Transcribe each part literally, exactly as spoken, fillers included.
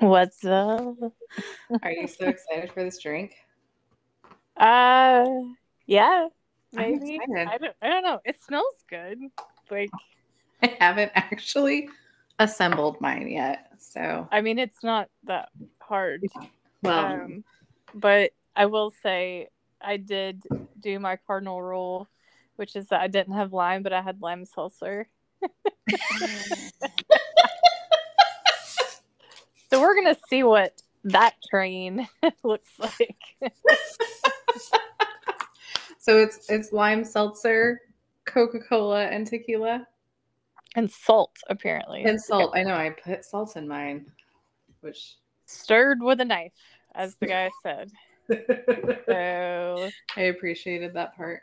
What's up? Are you so excited for this drink? Uh, yeah. Maybe. I don't, I don't know. It smells good. Like, I haven't actually assembled mine yet. So, I mean, it's not that hard. Well, um, but I will say I did do my cardinal rule, which is that I didn't have lime, but I had lime seltzer. So we're going to see what that train looks like. So it's it's lime seltzer, Coca-Cola, and tequila. And salt, apparently. And salt. I know. I put salt in mine. Which stirred with a knife, as the guy said. So I appreciated that part.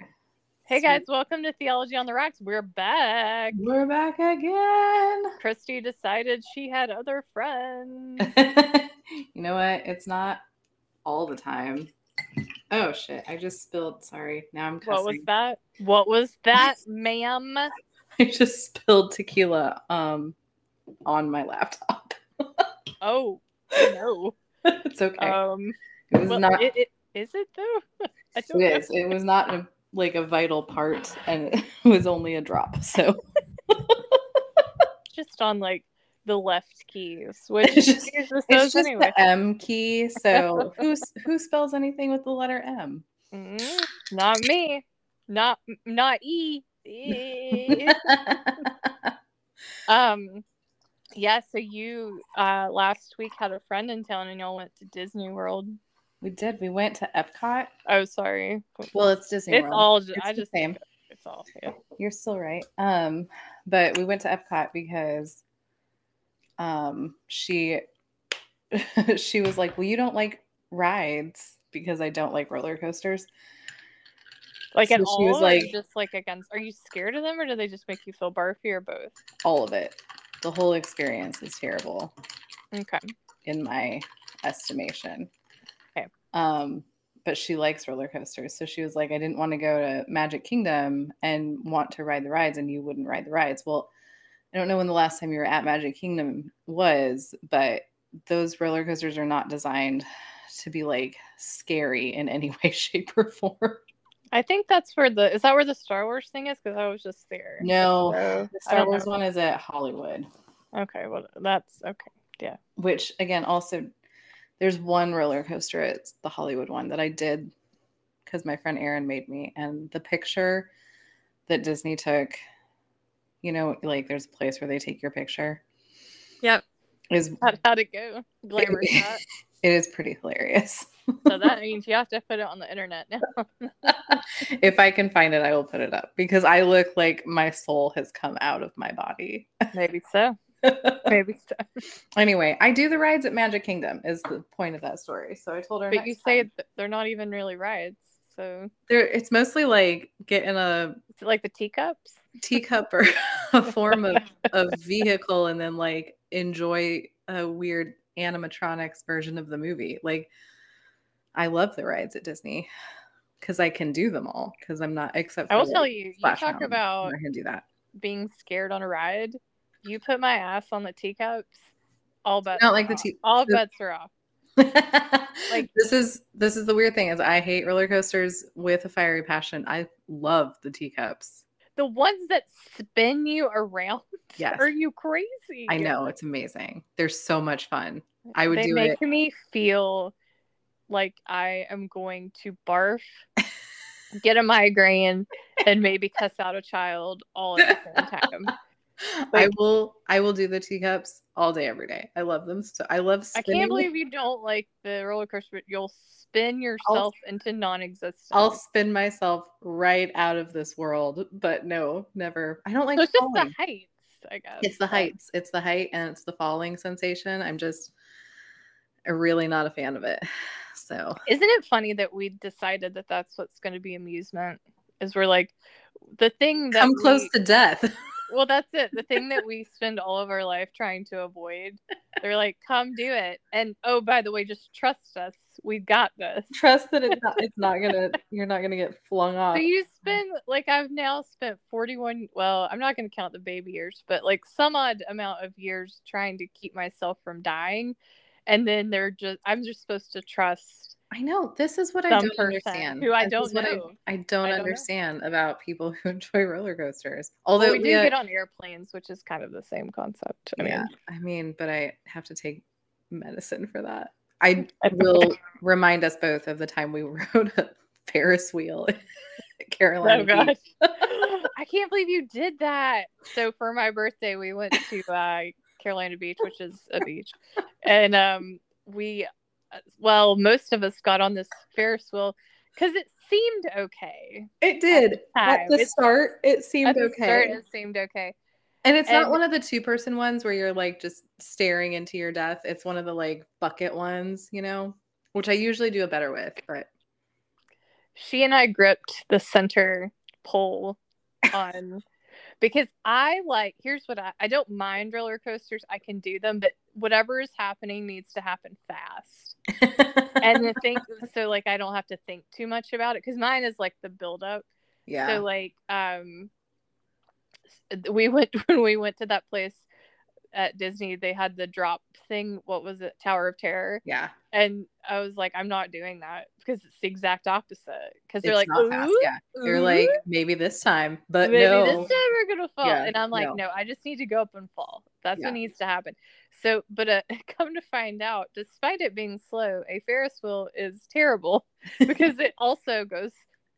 Hey, guys. Welcome to Theology on the Rocks. We're back. We're back again. Christy decided she had other friends. You know what? It's not all the time. Oh, shit. I just spilled. Sorry. Now I'm cussing. What was that? What was that, ma'am? I just spilled tequila um, on my laptop. Oh, no. It's okay. Um, it was well, not. It, it, is it, though? I don't it know. Is. It was not a like a vital part, and it was only a drop, so just on like the left keys, which it's just, it's just anyway. The M key, so who who spells anything with the letter M? Mm, not me. Not not E, e. um yeah so you uh last week had a friend in town and y'all went to Disney World. We did. We went to Epcot. Oh, sorry. Well, it's Disney World. It's all just, it's I just, the same. It's all, yeah. You're still right. Um, but we went to Epcot because um, she, she was like, well, you don't like rides because I don't like roller coasters. Like so at all? She was like, just like against, are you scared of them or do they just make you feel barfy or both? All of it. The whole experience is terrible. Okay. In my estimation. Um, but she likes roller coasters. So she was like, I didn't want to go to Magic Kingdom and want to ride the rides and you wouldn't ride the rides. Well, I don't know when the last time you were at Magic Kingdom was, but those roller coasters are not designed to be like scary in any way, shape, or form. I think that's where the, is that where the Star Wars thing is? Because I was just there. No, so, the Star Wars know. one is at Hollywood. Okay. Well, that's okay. Yeah. Which again, also there's one roller coaster, it's the Hollywood one that I did because my friend Erin made me. And the picture that Disney took, you know, like there's a place where they take your picture. Yep. Is, how'd, how'd it go? Glamour it, shot. It is pretty hilarious. So that means you have to put it on the internet now. If I can find it, I will put it up because I look like my soul has come out of my body. Maybe so. Maybe so. Anyway, I do the rides at Magic Kingdom is the point of that story. So I told her. But you say time. They're not even really rides, so they're it's mostly like getting a is it like the teacups, teacup or a form of a vehicle, and then like enjoy a weird animatronics version of the movie. Like I love the rides at Disney because I can do them all because I'm not except. For I will tell you. You talk mountain. About I can do that. Being scared on a ride. You put my ass on the teacups, all bets not like the te- all the- bets are off. Like this is this is the weird thing is I hate roller coasters with a fiery passion. I love the teacups. The ones that spin you around. Yes. Are you crazy? I know, it's amazing. They're so much fun. I would they do make it. Make me feel like I am going to barf, get a migraine, and maybe cuss out a child all at the same time. Like, I will I will do the teacups all day every day. I love them. So I love spinning. I can't believe you don't like the roller coaster, but you'll spin yourself I'll, into non-existence. I'll spin myself right out of this world, but no, never. I don't like so it's falling. Just the heights, I guess. It's the heights. It's the height and it's the falling sensation. I'm just really not a fan of it. So isn't it funny that we decided that that's what's going to be amusement? Is we're like the thing that come we, close to death. Well, that's it. The thing that we spend all of our life trying to avoid. They're like, come do it. And oh, by the way, just trust us. We got this. Trust that it's not, it's not going to, you're not going to get flung off. So you spend, like I've now spent forty-one, well, I'm not going to count the baby years, but like some odd amount of years trying to keep myself from dying. And then they're just, I'm just supposed to trust. I know. This is what I don't understand. Who I this don't know. I, I, don't I don't understand know. About people who enjoy roller coasters. Although well, we do yeah, get on airplanes, which is kind of the same concept. I yeah. Mean. I mean, but I have to take medicine for that. I will remind us both of the time we rode a Ferris wheel at Carolina. Oh, gosh. I can't believe you did that. So for my birthday, we went to uh, Carolina Beach, which is a beach. And um, we, well, most of us got on this Ferris wheel because it seemed okay. It did. At the, at the start, it seemed okay. At the okay. start, it seemed okay. And it's and, not one of the two-person ones where you're, like, just staring into your death. It's one of the, like, bucket ones, you know, which I usually do a better with. But she and I gripped the center pole on because I, like, here's what I, I don't mind roller coasters. I can do them, but whatever is happening needs to happen fast. And the thing, so, like, I don't have to think too much about it because mine is, like, the buildup. Yeah. So, like, um... we went when we went to that place at Disney, they had the drop thing. What was it? Tower of Terror. Yeah. And I was like, I'm not doing that because it's the exact opposite. Because they're like, ooh, fast, yeah. Ooh. They're like, maybe this time, but maybe no. Maybe this time we're gonna fall. Yeah, and I'm like, no. no, I just need to go up and fall. That's yeah. what needs to happen. So, but uh, come to find out, despite it being slow, a Ferris wheel is terrible because it also goes.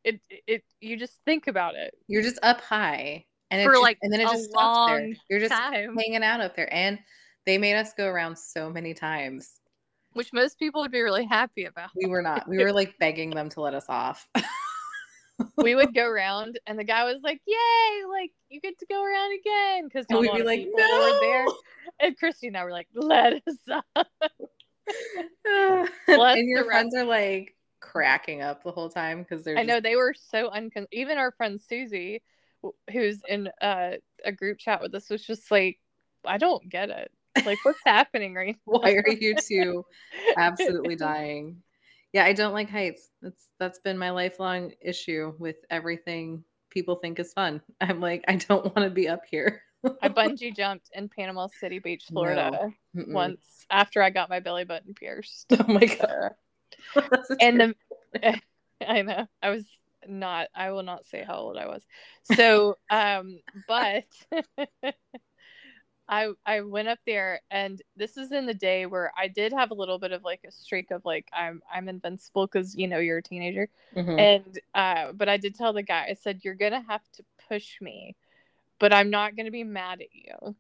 It it you just think about it. You're just up high. And, for it just, like and then it just stops there. You're just time. hanging out up there. And they made us go around so many times. Which most people would be really happy about. We were not. We were like begging them to let us off. We would go around and the guy was like, yay, like you get to go around again. Because we'd be like, no. There. And Christy and I were like, let us up. And your friends are like cracking up the whole time. because they're. I just... know they were so uncon. Even our friend Susie, who's in uh, a group chat with us, was just like, I don't get it. Like, what's happening right now? Why are you two absolutely dying? Yeah, I don't like heights. That's That's been my lifelong issue with everything people think is fun. I'm like, I don't want to be up here. I bungee jumped in Panama City Beach, Florida no. once after I got my belly button pierced. Oh, my God. That's and the, thing. I know. I was... not I will not say how old I was, so um but I I went up there, and this is in the day where I did have a little bit of like a streak of like I'm I'm invincible because you know you're a teenager. Mm-hmm. And uh but I did tell the guy, I said, you're gonna have to push me, but I'm not gonna be mad at you.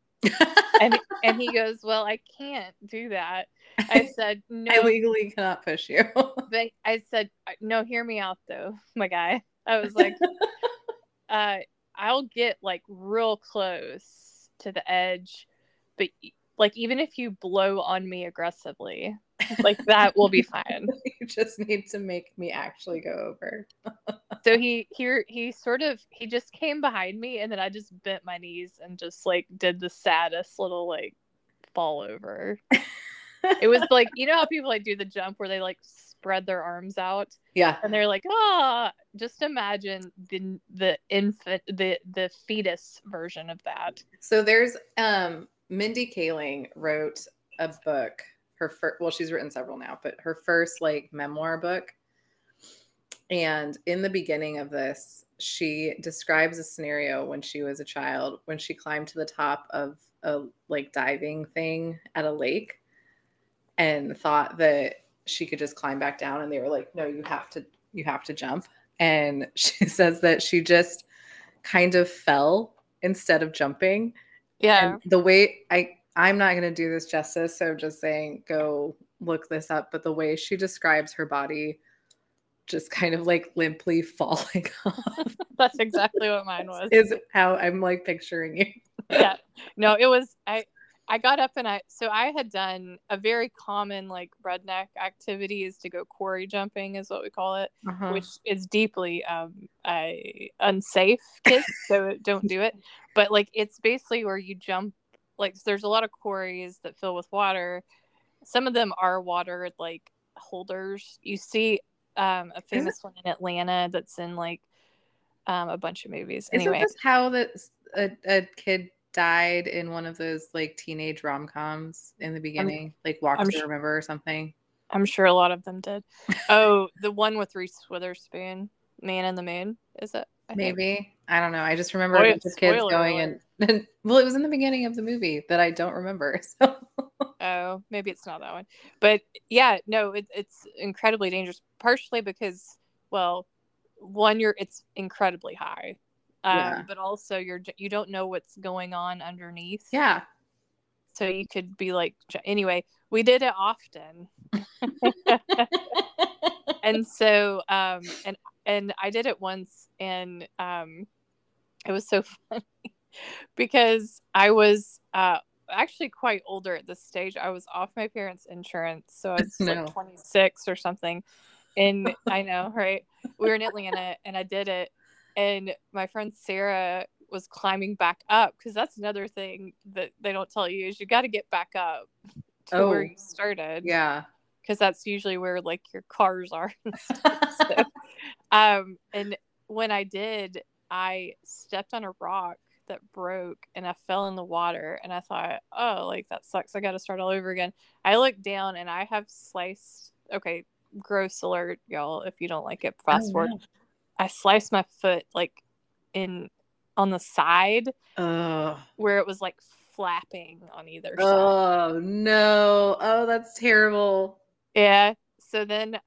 and and he goes, well, I can't do that. I said, no, I legally cannot push you. But I said, no, hear me out though, my guy. I was like, uh, I'll get like real close to the edge, but like even if you blow on me aggressively, like that will be fine. You just need to make me actually go over. So he he he sort of he just came behind me, and then I just bent my knees and just like did the saddest little like fall over. It was like, you know how people like do the jump where they like spread their arms out. Yeah. And they're like, ah, oh, just imagine the the infant the the fetus version of that. So there's um Mindy Kaling wrote a book. Her first, well, she's written several now, but her first like memoir book. And in the beginning of this, she describes a scenario when she was a child, when she climbed to the top of a like diving thing at a lake and thought that she could just climb back down. And they were like, no, you have to, you have to jump. And she says that she just kind of fell instead of jumping. Yeah. And the way I, I'm not going to do this justice, so just saying, go look this up. But the way she describes her body just kind of like limply falling off. That's exactly what mine was. Is how I'm like picturing you. Yeah. No, it was, I, I got up and I, so I had done a very common like redneck activity is to go quarry jumping is what we call it, uh-huh. which is deeply um, I, unsafe, kids, so don't do it. But like, it's basically where you jump. Like, there's a lot of quarries that fill with water. Some of them are water, like, holders. You see um, a famous Isn't, one in Atlanta that's in, like, um, a bunch of movies. Anyway. Isn't this how the, a, a kid died in one of those like teenage rom-coms in the beginning, I'm, like Walk I'm to sure, Remember or something. I'm sure a lot of them did. Oh, the one with Reese Witherspoon, Man in the Moon, is it? I Maybe. Think. I don't know. I just remember Spoil- a bunch of kids going and, and well, it was in the beginning of the movie that I don't remember. So. Oh, maybe it's not that one. But yeah, no, it, it's incredibly dangerous, partially because, well, one, you're it's incredibly high, um, yeah. but also you're you don't know what's going on underneath. Yeah. So you could be like, anyway, we did it often. And so, um, and and I did it once, and um, it was so funny because I was uh, actually quite older at this stage. I was off my parents' insurance, so I was no. like twenty-six or something. And I know, right? We were in Atlanta, and I did it, and my friend Sarah was climbing back up because that's another thing that they don't tell you is you got to get back up to oh, where you started. Yeah. Because that's usually where like your cars are. And stuff, so. um, and when I did, I stepped on a rock that broke and I fell in the water. And I thought, oh, like that sucks. I got to start all over again. I looked down and I have sliced. Okay, gross alert, y'all. If you don't like it, fast forward. I sliced my foot like in on the side uh. where it was like flapping on either side. Oh no! Oh, that's terrible. Yeah. So then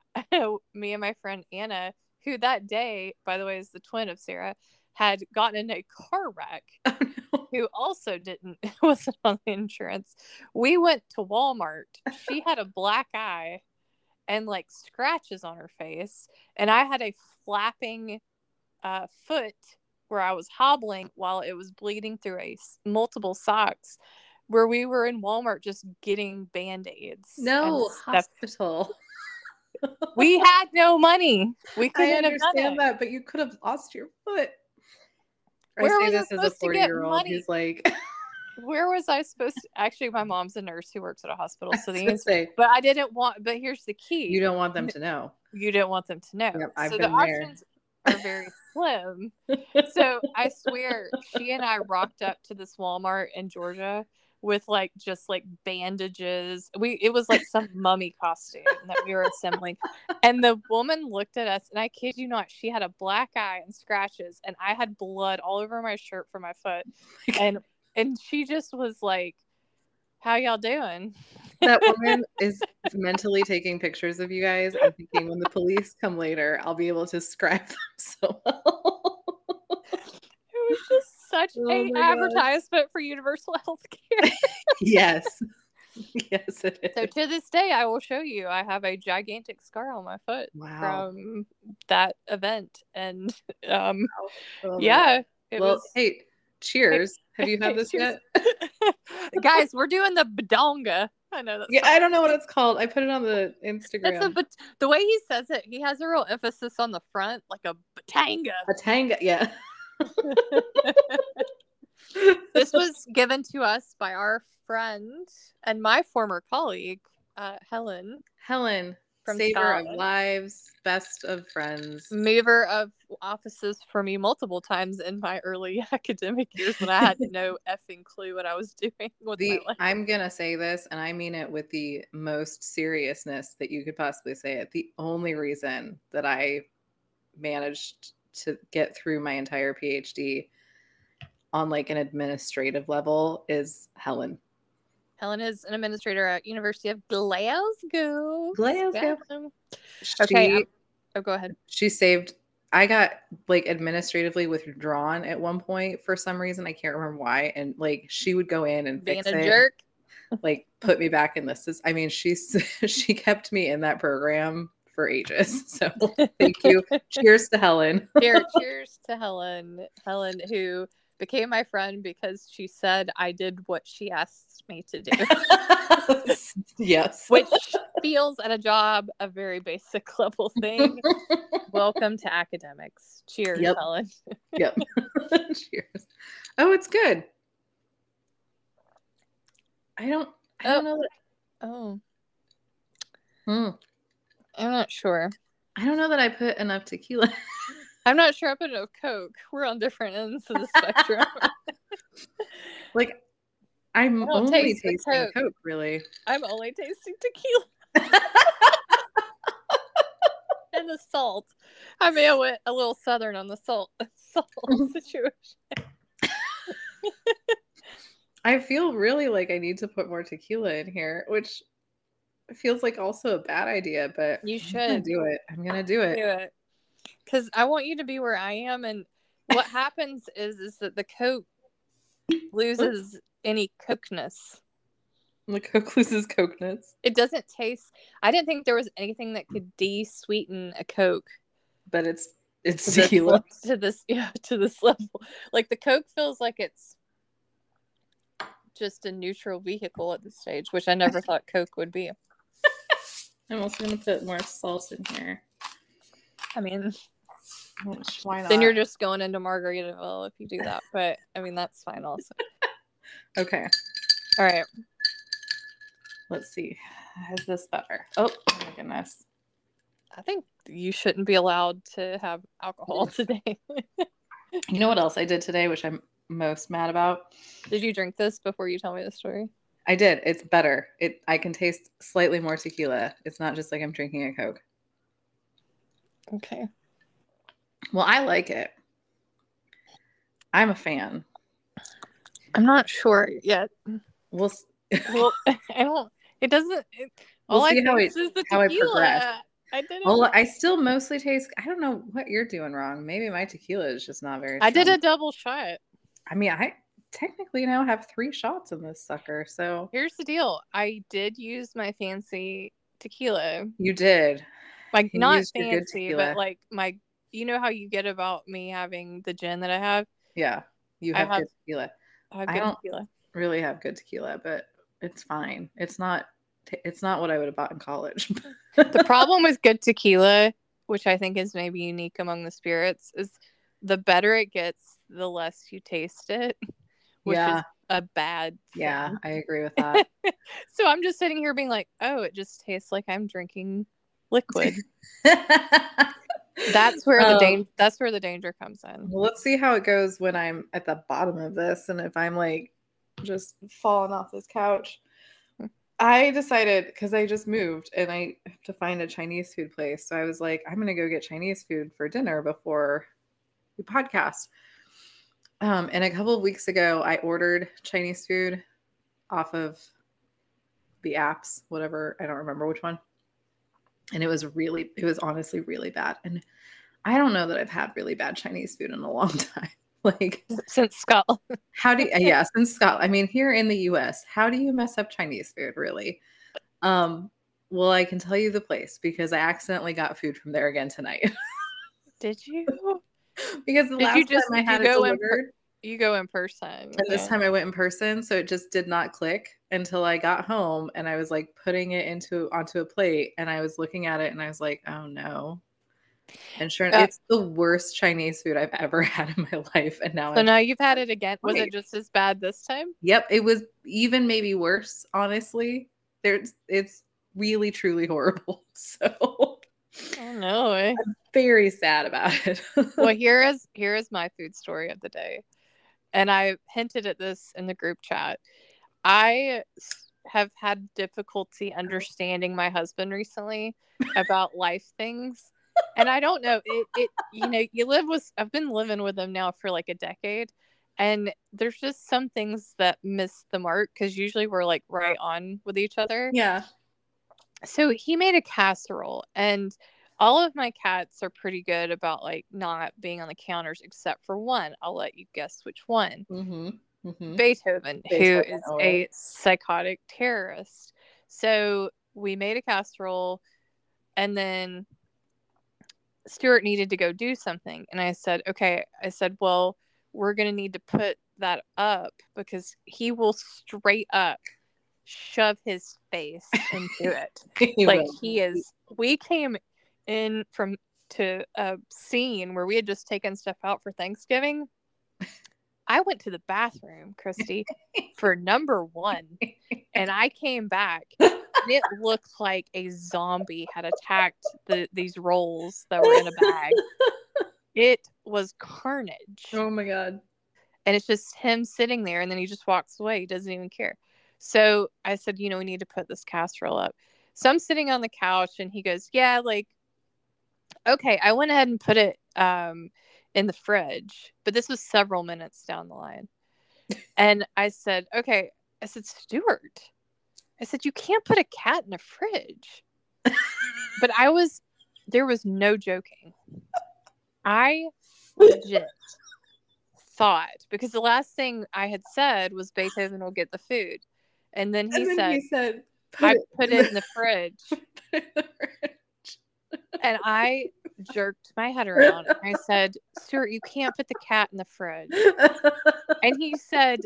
me and my friend Anna, who that day, by the way, is the twin of Sarah, had gotten in a car wreck, oh, no. who also didn't, wasn't on the insurance. We went to Walmart. She had a black eye and like scratches on her face. And I had a flapping uh, foot where I was hobbling while it was bleeding through a, multiple socks. Where we were in Walmart just getting Band-Aids. No, hospital. We had no money. We couldn't I understand have done that, it. But you could have lost your foot. Where I say was this I as a forty-year-old who's like... Where was I supposed to... Actually, my mom's a nurse who works at a hospital. So the answer... Say, but I didn't want... But here's the key. You don't want them to know. You don't want them to know. Yep, I've so been the there. Options are very slim. So I swear, she and I rocked up to this Walmart in Georgia... with like just like bandages. We it was like some mummy costume that we were assembling. And the woman looked at us, and I kid you not, she had a black eye and scratches, and I had blood all over my shirt from my foot. And and she just was like, how y'all doing? That woman is mentally taking pictures of you guys and thinking, when the police come later, I'll be able to describe them so well. It was just such oh an advertisement gosh. For universal health care. Yes. Yes, it is. So to this day, I will show you, I have a gigantic scar on my foot wow. from that event. And um, wow. yeah. It well, was... hey, cheers. Have you had this yet? Guys, we're doing the badonga. I know that's yeah, I don't know what it's called. I put it on the Instagram. That's a, the way he says it, he has a real emphasis on the front, like a batanga. Batanga, yeah. This was given to us by our friend and my former colleague, uh, Helen. Helen, from Saver of Lives, best of friends, mover of offices for me multiple times in my early academic years when I had no effing clue what I was doing with the, my life. I'm gonna say this, and I mean it with the most seriousness that you could possibly say it. The only reason that I managed to get through my entire PhD on like an administrative level is Helen. Helen is an administrator at University of Glasgow. Glasgow. She, okay. I'm, oh, go ahead. She saved. I got like administratively withdrawn at one point for some reason. I can't remember why. And like she would go in and Being fix a it. Jerk. Like put me back in this. I mean, she she kept me in that program for ages. So thank you. Cheers to Helen. Here, cheers to Helen. Helen, who became my friend because she said I did what she asked me to do. Yes. Which feels at a job a very basic level thing. Welcome to academics. Cheers, yep. Helen. Yep. Cheers. Oh, it's good. I don't I don't oh. know that oh. Hmm. I'm not sure. I don't know that I put enough tequila. I'm not sure. I put no Coke. We're on different ends of the spectrum. Like, I'm only taste tasting Coke. Coke, really. I'm only tasting tequila. And the salt. I mean, I went a little southern on the salt, salt situation. I feel really like I need to put more tequila in here, which feels like also a bad idea, but you should I'm gonna do it. I'm going to do it. Do it. Because I want you to be where I am. And what happens is is that the Coke loses any Coke-ness. The Coke loses Coke-ness. It doesn't taste. I didn't think there was anything that could de-sweeten a Coke. But it's it's to tequila. This, to this, yeah, to this level. Like, the Coke feels like it's just a neutral vehicle at this stage, which I never thought Coke would be. I'm also going to put more salt in here. I mean, why not? Then you're just going into Margaritaville if you do that. But, I mean, that's fine also. Okay. All right. Let's see. Is this better? Oh, my goodness. I think you shouldn't be allowed to have alcohol today. You know what else I did today, which I'm most mad about? Did you drink this before you tell me the story? I did. It's better. It. I can taste slightly more tequila. It's not just like I'm drinking a Coke. Okay. Well, I like it. I'm a fan. I'm not sure yet. We'll. Well, I don't. It doesn't. It, we'll all see I how, it, is the how I progress. I didn't. Well, I still mostly taste. I don't know what you're doing wrong. Maybe my tequila is just not very. I strong. did a double shot. I mean, I technically now have three shots in this sucker. So here's the deal. I did use my fancy tequila. You did. Like, you not fancy, but like my, you know how you get about me having the gin that I have? Yeah. You have, have good tequila. I, have good I don't tequila. really have good tequila, but it's fine. It's not, it's not what I would have bought in college. The problem with good tequila, which I think is maybe unique among the spirits, is the better it gets, the less you taste it, which yeah. is a bad thing. Yeah, I agree with that. So I'm just sitting here being like, oh, it just tastes like I'm drinking liquid. That's where um, the danger that's where the danger comes in. Well, let's see how it goes when I'm at the bottom of this and if I'm like just falling off this couch. I decided, because I just moved and I have to find a Chinese food place, so I was like, I'm gonna go get Chinese food for dinner before we podcast. Um, and a couple of weeks ago I ordered Chinese food off of the apps, whatever, I don't remember which one. And it was really, it was honestly really bad. And I don't know that I've had really bad Chinese food in a long time. Like, since Scotland. How do you, yeah, since Scotland. I mean, here in the U S, how do you mess up Chinese food, really? Um, well, I can tell you the place because I accidentally got food from there again tonight. Did you? Because the did last you just, time I had you it delivered. Per- you go in person. And yeah. This time I went in person. So it just did not click until I got home and I was like putting it into onto a plate and I was looking at it and I was like, oh no. And sure enough, uh, it's the worst Chinese food I've ever had in my life. And now So I'm- now you've had it again. Was Wait. it just as bad this time? Yep. It was even maybe worse, honestly. There's it's really truly horrible. So oh no. Eh? I'm very sad about it. Well, here is here is my food story of the day. And I hinted at this in the group chat. I have had difficulty understanding my husband recently about life things. And I don't know. It, it, you know, you live with, I've been living with him now for like a decade. And there's just some things that miss the mark because usually we're like right on with each other. Yeah. So he made a casserole. And all of my cats are pretty good about like not being on the counters except for one. I'll let you guess which one. Mm-hmm. Mm-hmm. Beethoven, Beethoven, who is a psychotic terrorist. So we made a casserole and then Stuart needed to go do something. And I said, okay, I said, well, we're going to need to put that up because he will straight up shove his face into it. He like will. He is, we came in from to a scene where we had just taken stuff out for Thanksgiving. I went to the bathroom, Christy, for number one, and I came back. It looked like a zombie had attacked the these rolls that were in a bag. It was carnage. Oh my God. And it's just him sitting there, and then he just walks away. He doesn't even care. So I said, you know, we need to put this casserole up. So I'm sitting on the couch, and he goes, yeah, like, okay. I went ahead and put it um, in the fridge, but this was several minutes down the line. And I said, okay. I said, Stuart, I said, you can't put a cat in a fridge. But I was, there was no joking. I legit thought, because the last thing I had said was Beethoven will get the food. And then he and then said, he said put I it put in it in the fridge. In the fridge. And I jerked my head around and I said, Stuart, you can't put the cat in the fridge. And he said,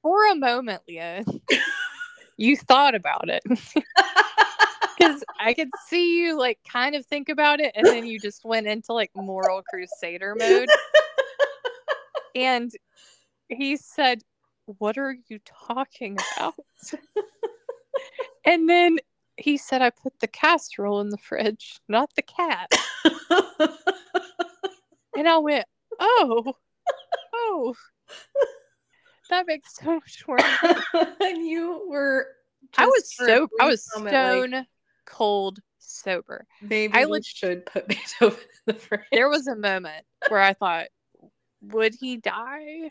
for a moment, Leah, you thought about it. Because I could see you, like, kind of think about it, and then you just went into, like, moral crusader mode. And he said, what are you talking about? And then he said, I put the casserole in the fridge, not the cat. And I went, oh, oh, that makes so much work. And you were... I was, so, I was so I was stone like, cold sober. Maybe I would, should put Beethoven in the fridge. There was a moment where I thought, would he die?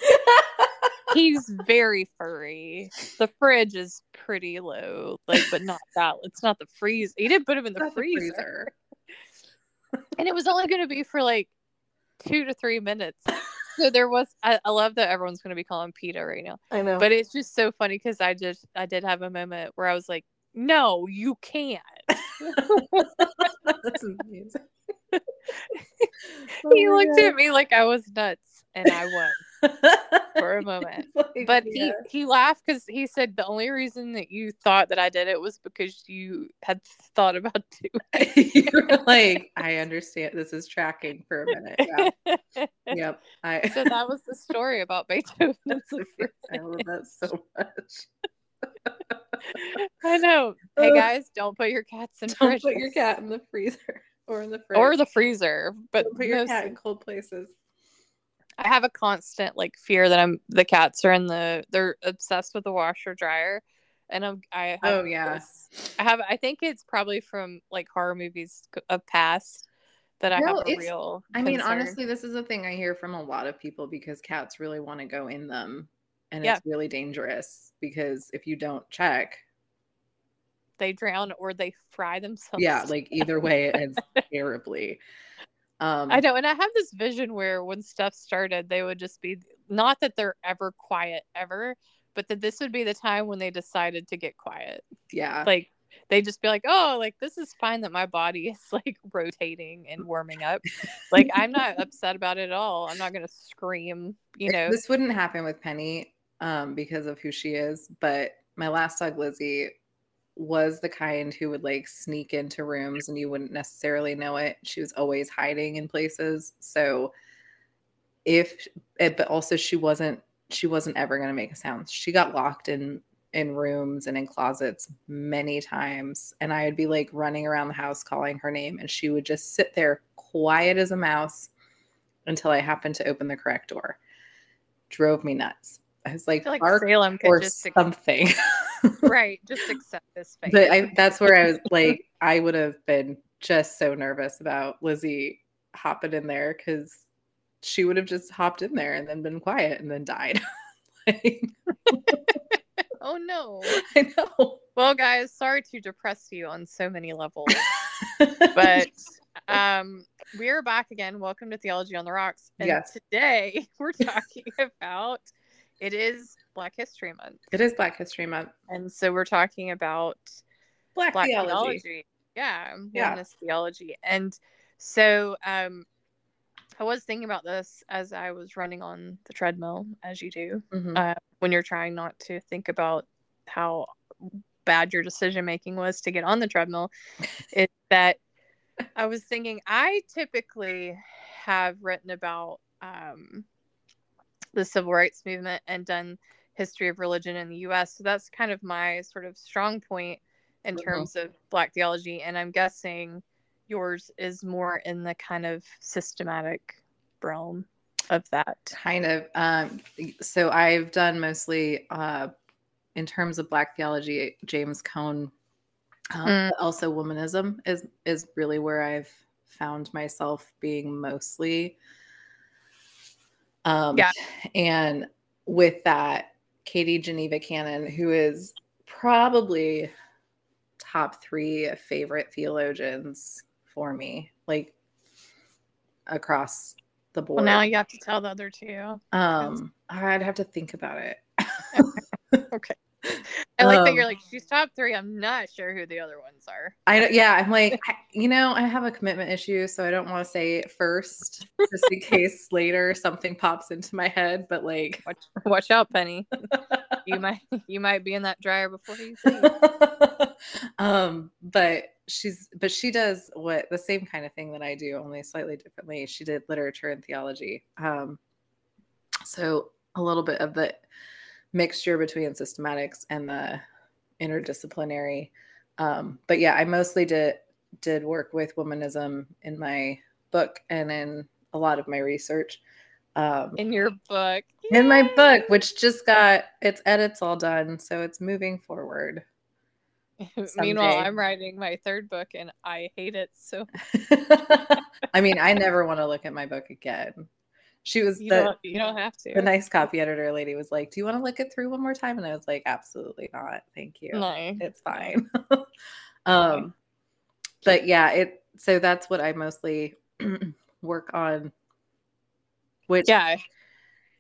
He's very furry. The fridge is pretty low, like, but not that. It's not the freezer. He didn't put him in the freezer. the freezer. And it was only going to be for like two to three minutes. So there was, I, I love that everyone's going to be calling PETA right now. I know. But it's just so funny because I just, I did have a moment where I was like, no, you can't. That's amazing. He oh looked God. At me like I was nuts, and I was for a moment. Like, but yeah. he, he laughed because he said the only reason that you thought that I did it was because you had thought about doing it. You were like, I understand. This is tracking for a minute. Yeah. Yep. I... So that was the story about Beethoven. I love that so much. I know. Hey guys, don't put your cats in. Don't put your cat in the freezer. Or in the fridge. Or the freezer. But don't put your cat in cold places. I have a constant like fear that I'm the cats are in the they're obsessed with the washer dryer. And I'm I have Oh yeah. This, I have I think it's probably from like horror movies of past that I no, have a real concern. I mean, honestly, this is a thing I hear from a lot of people because cats really want to go in them. And yeah. It's really dangerous because if you don't check, they drown or they fry themselves. Yeah, like either way, it ends terribly. Um, I know. And I have this vision where when stuff started, they would just be, not that they're ever quiet ever, but that this would be the time when they decided to get quiet. Yeah. Like they just be like, oh, like this is fine that my body is like rotating and warming up. Like I'm not upset about it at all. I'm not going to scream, you know. This wouldn't happen with Penny um, because of who she is. But my last dog, Lizzie, was the kind who would like sneak into rooms and you wouldn't necessarily know it. She was always hiding in places. So if, but also she wasn't, she wasn't ever going to make a sound. She got locked in, in rooms and in closets many times. And I would be like running around the house calling her name and she would just sit there quiet as a mouse until I happened to open the correct door. Drove me nuts. I was like, I feel like Salem could just something. Right, just accept this fate. But I, that's where I was like, I would have been just so nervous about Lizzie hopping in there because she would have just hopped in there and then been quiet and then died. Like... Oh no! I know. Well, guys, sorry to depress you on so many levels, but um, we are back again. Welcome to Theology on the Rocks, and yes. Today we're talking about. It is Black History Month. It is Black History Month. And so we're talking about Black, Black theology. theology. Yeah. Yeah. Wellness theology. And so um, I was thinking about this as I was running on the treadmill, as you do, mm-hmm. uh, when you're trying not to think about how bad your decision-making was to get on the treadmill. Is that I was thinking, I typically have written about... Um, the Civil Rights Movement and done history of religion in the U S. So that's kind of my sort of strong point in mm-hmm. terms of Black theology. And I'm guessing yours is more in the kind of systematic realm of that. Kind of. Um, so I've done mostly uh, in terms of Black theology, James Cone. Um, mm. Also, womanism is is really where I've found myself being mostly. Um, yeah. And with that, Katie Geneva Cannon, who is probably top three favorite theologians for me, like across the board. Well, now you have to tell the other two. Um, I'd have to think about it. Okay. okay. I like um, that you're like, she's top three. I'm not sure who the other ones are. I don't, yeah, I'm like, I, you know, I have a commitment issue, so I don't want to say it first, just in case later something pops into my head. But like, watch, watch out, Penny. you might, you might be in that dryer before you see. um, but she's, but she does what the same kind of thing that I do, only slightly differently. She did literature and theology. Um, so a little bit of the mixture between systematics and the interdisciplinary. Um, but yeah, I mostly did, did work with womanism in my book and in a lot of my research. Um, in your book. Yay! In my book, which just got its edits all done. So it's moving forward. Meanwhile, I'm writing my third book and I hate it. So, I mean, I never want to look at my book again. She was you the, don't, you don't have to. The nice copy editor lady was like, do you want to look it through one more time? And I was like, absolutely not. Thank you. No. It's fine. um, no. But yeah, it, so that's what I mostly work on, which yeah.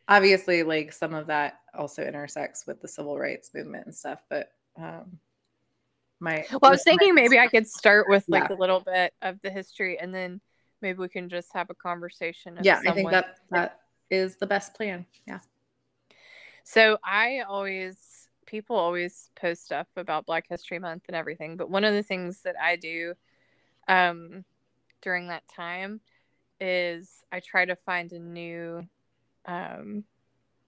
obviously like some of that also intersects with the civil rights movement and stuff. But um, my, well, I was thinking maybe I could start with like yeah. a little bit of the history and then maybe we can just have a conversation. Of yeah, someone. I think that that is the best plan. Yeah. So I always, people always post stuff about Black History Month and everything. But one of the things that I do um, during that time is I try to find a new um,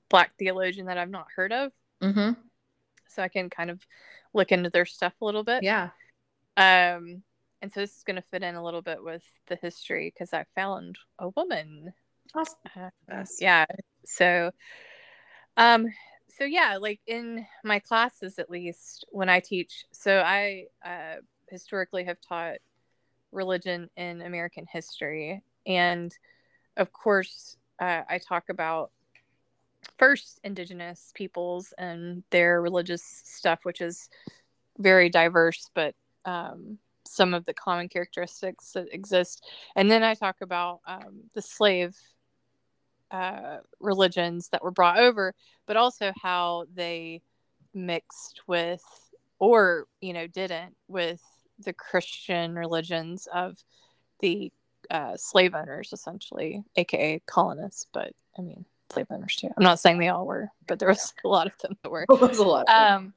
Black theologian that I've not heard of. Mm-hmm. So I can kind of look into their stuff a little bit. Yeah. Um. And so this is going to fit in a little bit with the history because I found a woman. Awesome. Uh, yeah. So, um, so yeah, like in my classes, at least when I teach, so I uh, historically have taught religion in American history. And of course, uh, I talk about first Indigenous peoples and their religious stuff, which is very diverse, but, um, some of the common characteristics that exist. And then I talk about um, the slave uh, religions that were brought over, but also how they mixed with, or, you know, didn't with the Christian religions of the uh, slave owners, essentially, A K A colonists. But I mean, slave owners too. I'm not saying they all were, but there was a lot of them that were. There was a lot. Um,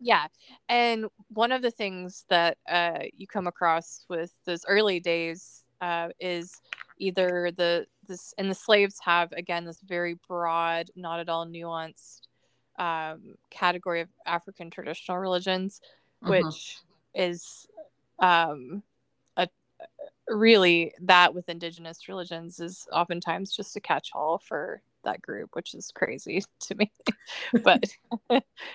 Yeah. And one of the things that uh, you come across with those early days uh, is either the, this, and the slaves have, again, this very broad, not at all nuanced um, category of African traditional religions, mm-hmm. which is um, a, really that with Indigenous religions is oftentimes just a catch-all for that group, which is crazy to me. But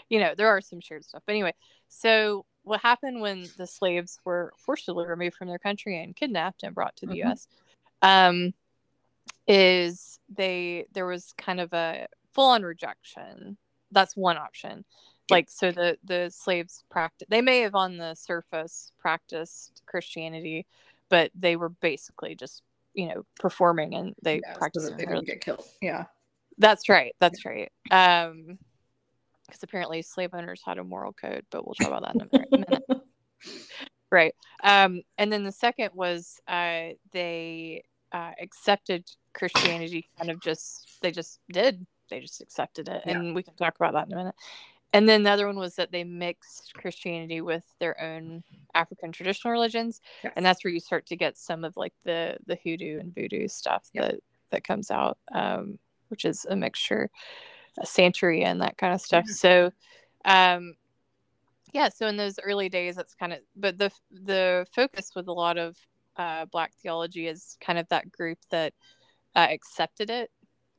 you know, there are some shared stuff. But anyway, so what happened when the slaves were forcibly removed from their country and kidnapped and brought to the mm-hmm. U S um is they there was kind of a full-on rejection. That's one option. Like, so the the slaves practice, they may have on the surface practiced Christianity, but they were basically just, you know, performing, and they yeah, practiced so that they didn't get killed. Yeah. That's right. That's right. Um, because apparently slave owners had a moral code, but we'll talk about that in a minute. Right. Um, and then the second was uh, they uh, accepted Christianity kind of just, they just did. They just accepted it. Yeah. And we can talk about that in a minute. And then the other one was that they mixed Christianity with their own African traditional religions. Yes. And that's where you start to get some of like the, the hoodoo and voodoo stuff yep. that, that comes out. Um, which is a mixture, a Santeria and that kind of stuff. So, um, yeah, so in those early days, that's kind of, but the the focus with a lot of uh, Black theology is kind of that group that uh, accepted it,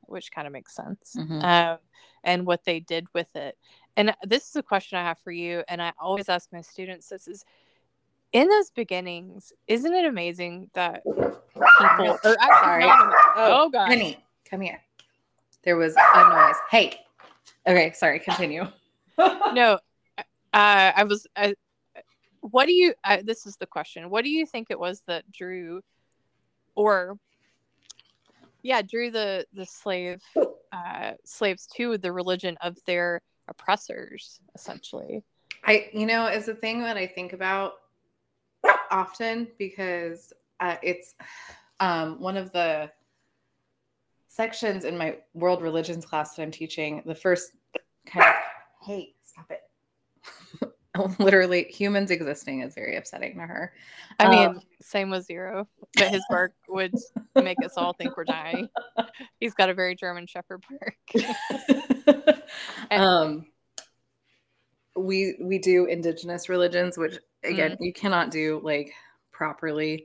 which kind of makes sense, mm-hmm. um, and what they did with it. And this is a question I have for you, and I always ask my students, this is, in those beginnings, isn't it amazing that people, or I'm sorry, oh, oh God. Penny, come here. There was a noise. Hey. Okay, sorry, continue. No, uh, I was, I, what do you, I, this is the question. What do you think it was that drew, or, yeah, drew the, the slave, uh, slaves to the religion of their oppressors, essentially? I, you know, it's a thing that I think about often, because uh, it's um, one of the sections in my world religions class that I'm teaching, the first kind of, hey, stop it. Literally, humans existing is very upsetting to her. I um, mean, same with Zero, but his bark would make us all think we're dying. He's got a very German Shepherd bark. and- um, we we do indigenous religions, which, again, mm-hmm. you cannot do like properly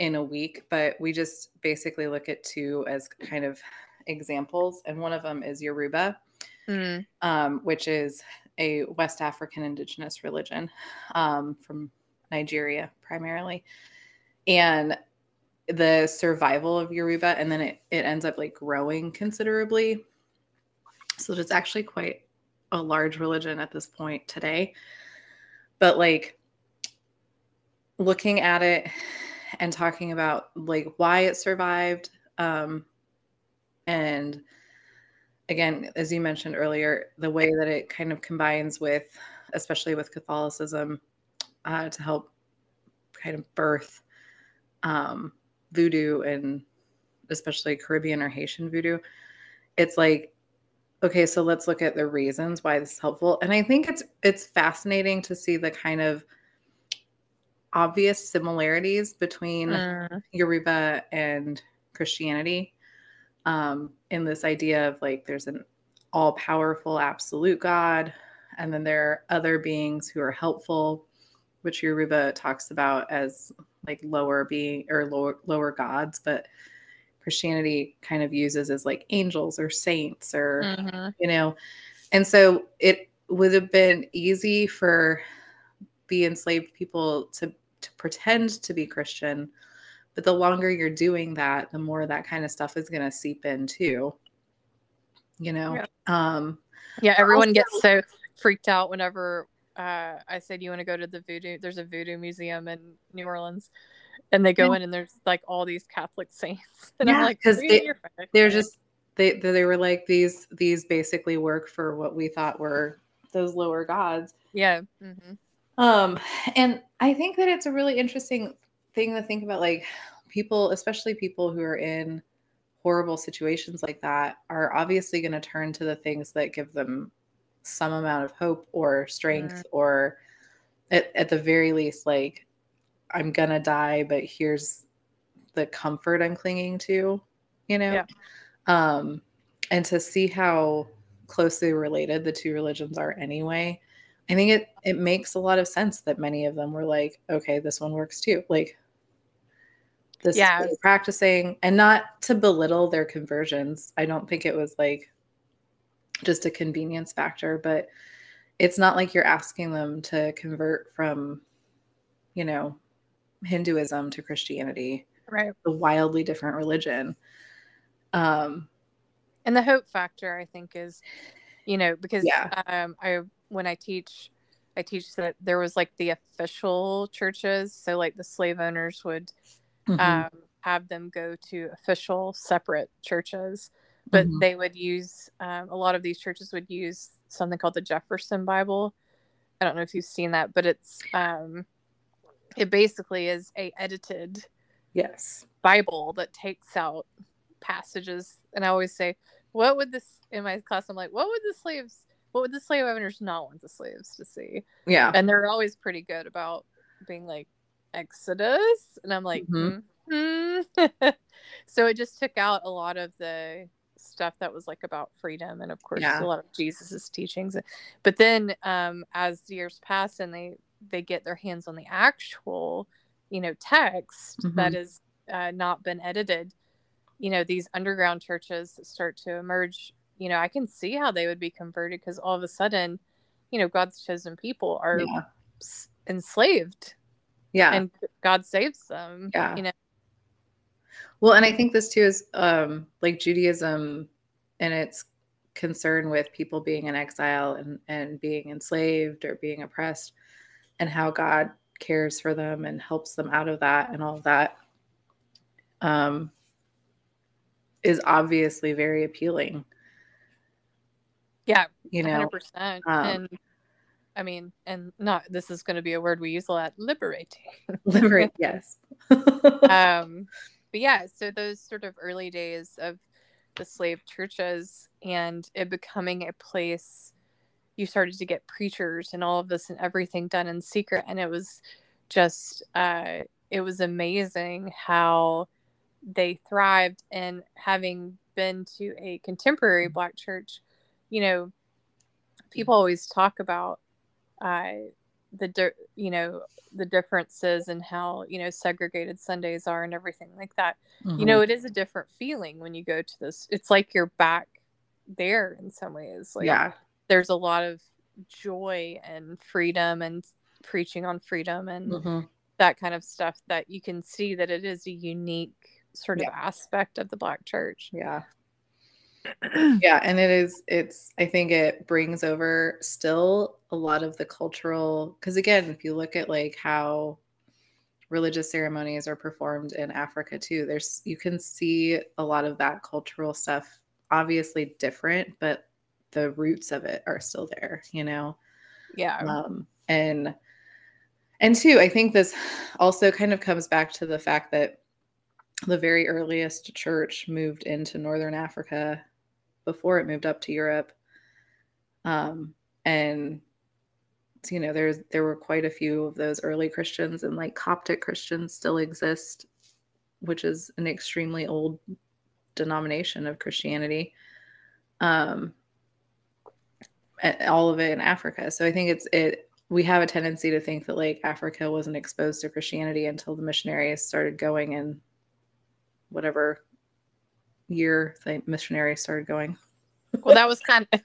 in a week, but we just basically look at two as kind of examples. And one of them is Yoruba, mm-hmm. um, which is a West African indigenous religion um, from Nigeria primarily. And the survival of Yoruba, and then it, it ends up like growing considerably. So it's actually quite a large religion at this point today. But like looking at it and talking about like why it survived. Um, and again, as you mentioned earlier, the way that it kind of combines with, especially with Catholicism, uh, to help kind of birth um, voodoo, and especially Caribbean or Haitian voodoo. It's like, okay, so let's look at the reasons why this is helpful. And I think it's it's fascinating to see the kind of obvious similarities between mm. Yoruba and Christianity um, in this idea of like there's an all-powerful absolute God, and then there are other beings who are helpful, which Yoruba talks about as like lower being or lower, lower gods, but Christianity kind of uses as like angels or saints or, mm-hmm. you know, and so it would have been easy for the enslaved people to, to pretend to be Christian. But the longer you're doing that, the more that kind of stuff is going to seep in too, you know? Yeah. Um, yeah. Everyone also gets so freaked out whenever uh, I said, you want to go to the voodoo, there's a voodoo museum in New Orleans. And they go in and there's like all these Catholic saints. And yeah, I'm like, because they, they're just, they they were like, these these basically work for what we thought were those lower gods. Yeah. Mm-hmm. Um, and I think that it's a really interesting thing to think about, like people, especially people who are in horrible situations like that, are obviously going to turn to the things that give them some amount of hope or strength, mm-hmm. or at, at the very least, like, I'm going to die, but here's the comfort I'm clinging to, you know? Yeah. Um, and to see how closely related the two religions are anyway, I think it, it makes a lot of sense that many of them were like, okay, this one works too. Like this yeah. is really practicing, and not to belittle their conversions. I don't think it was like just a convenience factor, but it's not like you're asking them to convert from, you know, Hinduism to Christianity, right? A wildly different religion. Um, and the hope factor, I think, is, you know, because yeah. um, I when I teach, I teach that there was like the official churches, so like the slave owners would mm-hmm. um, have them go to official separate churches, but mm-hmm. they would use um, a lot of these churches would use something called the Jefferson Bible. I don't know if you've seen that, but it's um, it basically is a edited yes Bible that takes out passages. And I always say, what would this, in my class, I'm like, what would the slaves, what would the slave owners not want the slaves to see? Yeah. And they're always pretty good about being like, Exodus. And I'm like, mm-hmm. Mm-hmm. So it just took out a lot of the stuff that was like about freedom and of course yeah. a lot of Jesus's teachings. But then um, as the years pass and they, they get their hands on the actual, you know, text mm-hmm. that has uh, not been edited, you know, these underground churches start to emerge. You know, I can see how they would be converted because all of a sudden, you know, God's chosen people are yeah. s- enslaved. Yeah. And God saves them. Yeah. You know? Well, and I think this too is um, like Judaism and its concern with people being in exile and, and being enslaved or being oppressed and how God cares for them and helps them out of that and all of that um, is obviously very appealing. Yeah. You know, one hundred percent. Um, and I mean, and not, this is going to be a word we use a lot, liberating. Liberate, yes. um, But yeah, so those sort of early days of the slave churches and it becoming a place, you started to get preachers and all of this and everything done in secret. And it was just, uh, it was amazing how they thrived. And having been to a contemporary Black church, you know, people always talk about uh, the, di- you know, the differences and how, you know, segregated Sundays are and everything like that. Mm-hmm. You know, it is a different feeling when you go to this. It's like you're back there in some ways. Like, yeah. There's a lot of joy and freedom and preaching on freedom and mm-hmm. that kind of stuff that you can see that it is a unique sort yeah. of aspect of the Black church. Yeah. Yeah. And it is, it's, I think it brings over still a lot of the cultural, because again, if you look at like how religious ceremonies are performed in Africa too, there's, you can see a lot of that cultural stuff, obviously different, but the roots of it are still there, you know? Yeah. Um, and, and too, I think this also kind of comes back to the fact that the very earliest church moved into Northern Africa before it moved up to Europe. Um, and, you know, there's, there were quite a few of those early Christians, and like Coptic Christians still exist, which is an extremely old denomination of Christianity. Um, all of it in Africa. So I think it's, it, we have a tendency to think that like Africa wasn't exposed to Christianity until the missionaries started going, in whatever year the missionaries started going. Well, that was kind of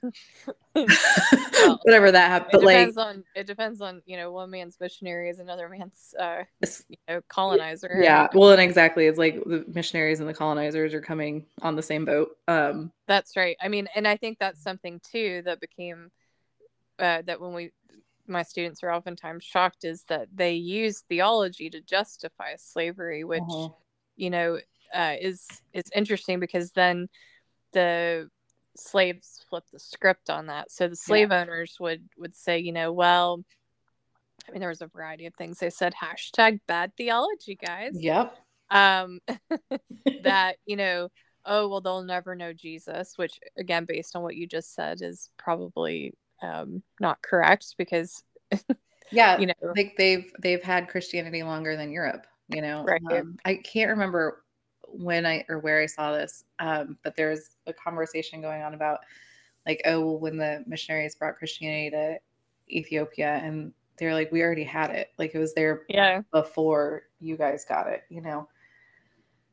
well, whatever that happened. It but depends like, on it depends on you know one man's missionary is another man's uh, you know colonizer. Yeah, well, and exactly, it's like the missionaries and the colonizers are coming on the same boat. Um, that's right. I mean, and I think that's something too that became uh, that when we my students are oftentimes shocked is that they use theology to justify slavery, which uh-huh. you know uh, is is interesting because then the slaves flipped the script on that. So the slave yeah. owners would would say, you know, well, I mean, there was a variety of things. They said hashtag bad theology, guys. Yep. Um, that, you know, oh, well, they'll never know Jesus, which, again, based on what you just said, is probably um, not correct because, yeah, you know, like they've they've had Christianity longer than Europe, you know. Right. Um, I can't remember when I or where I saw this, um, but there's a conversation going on about like, oh, well, when the missionaries brought Christianity to Ethiopia, and they're like, we already had it, like it was there yeah. before you guys got it, you know.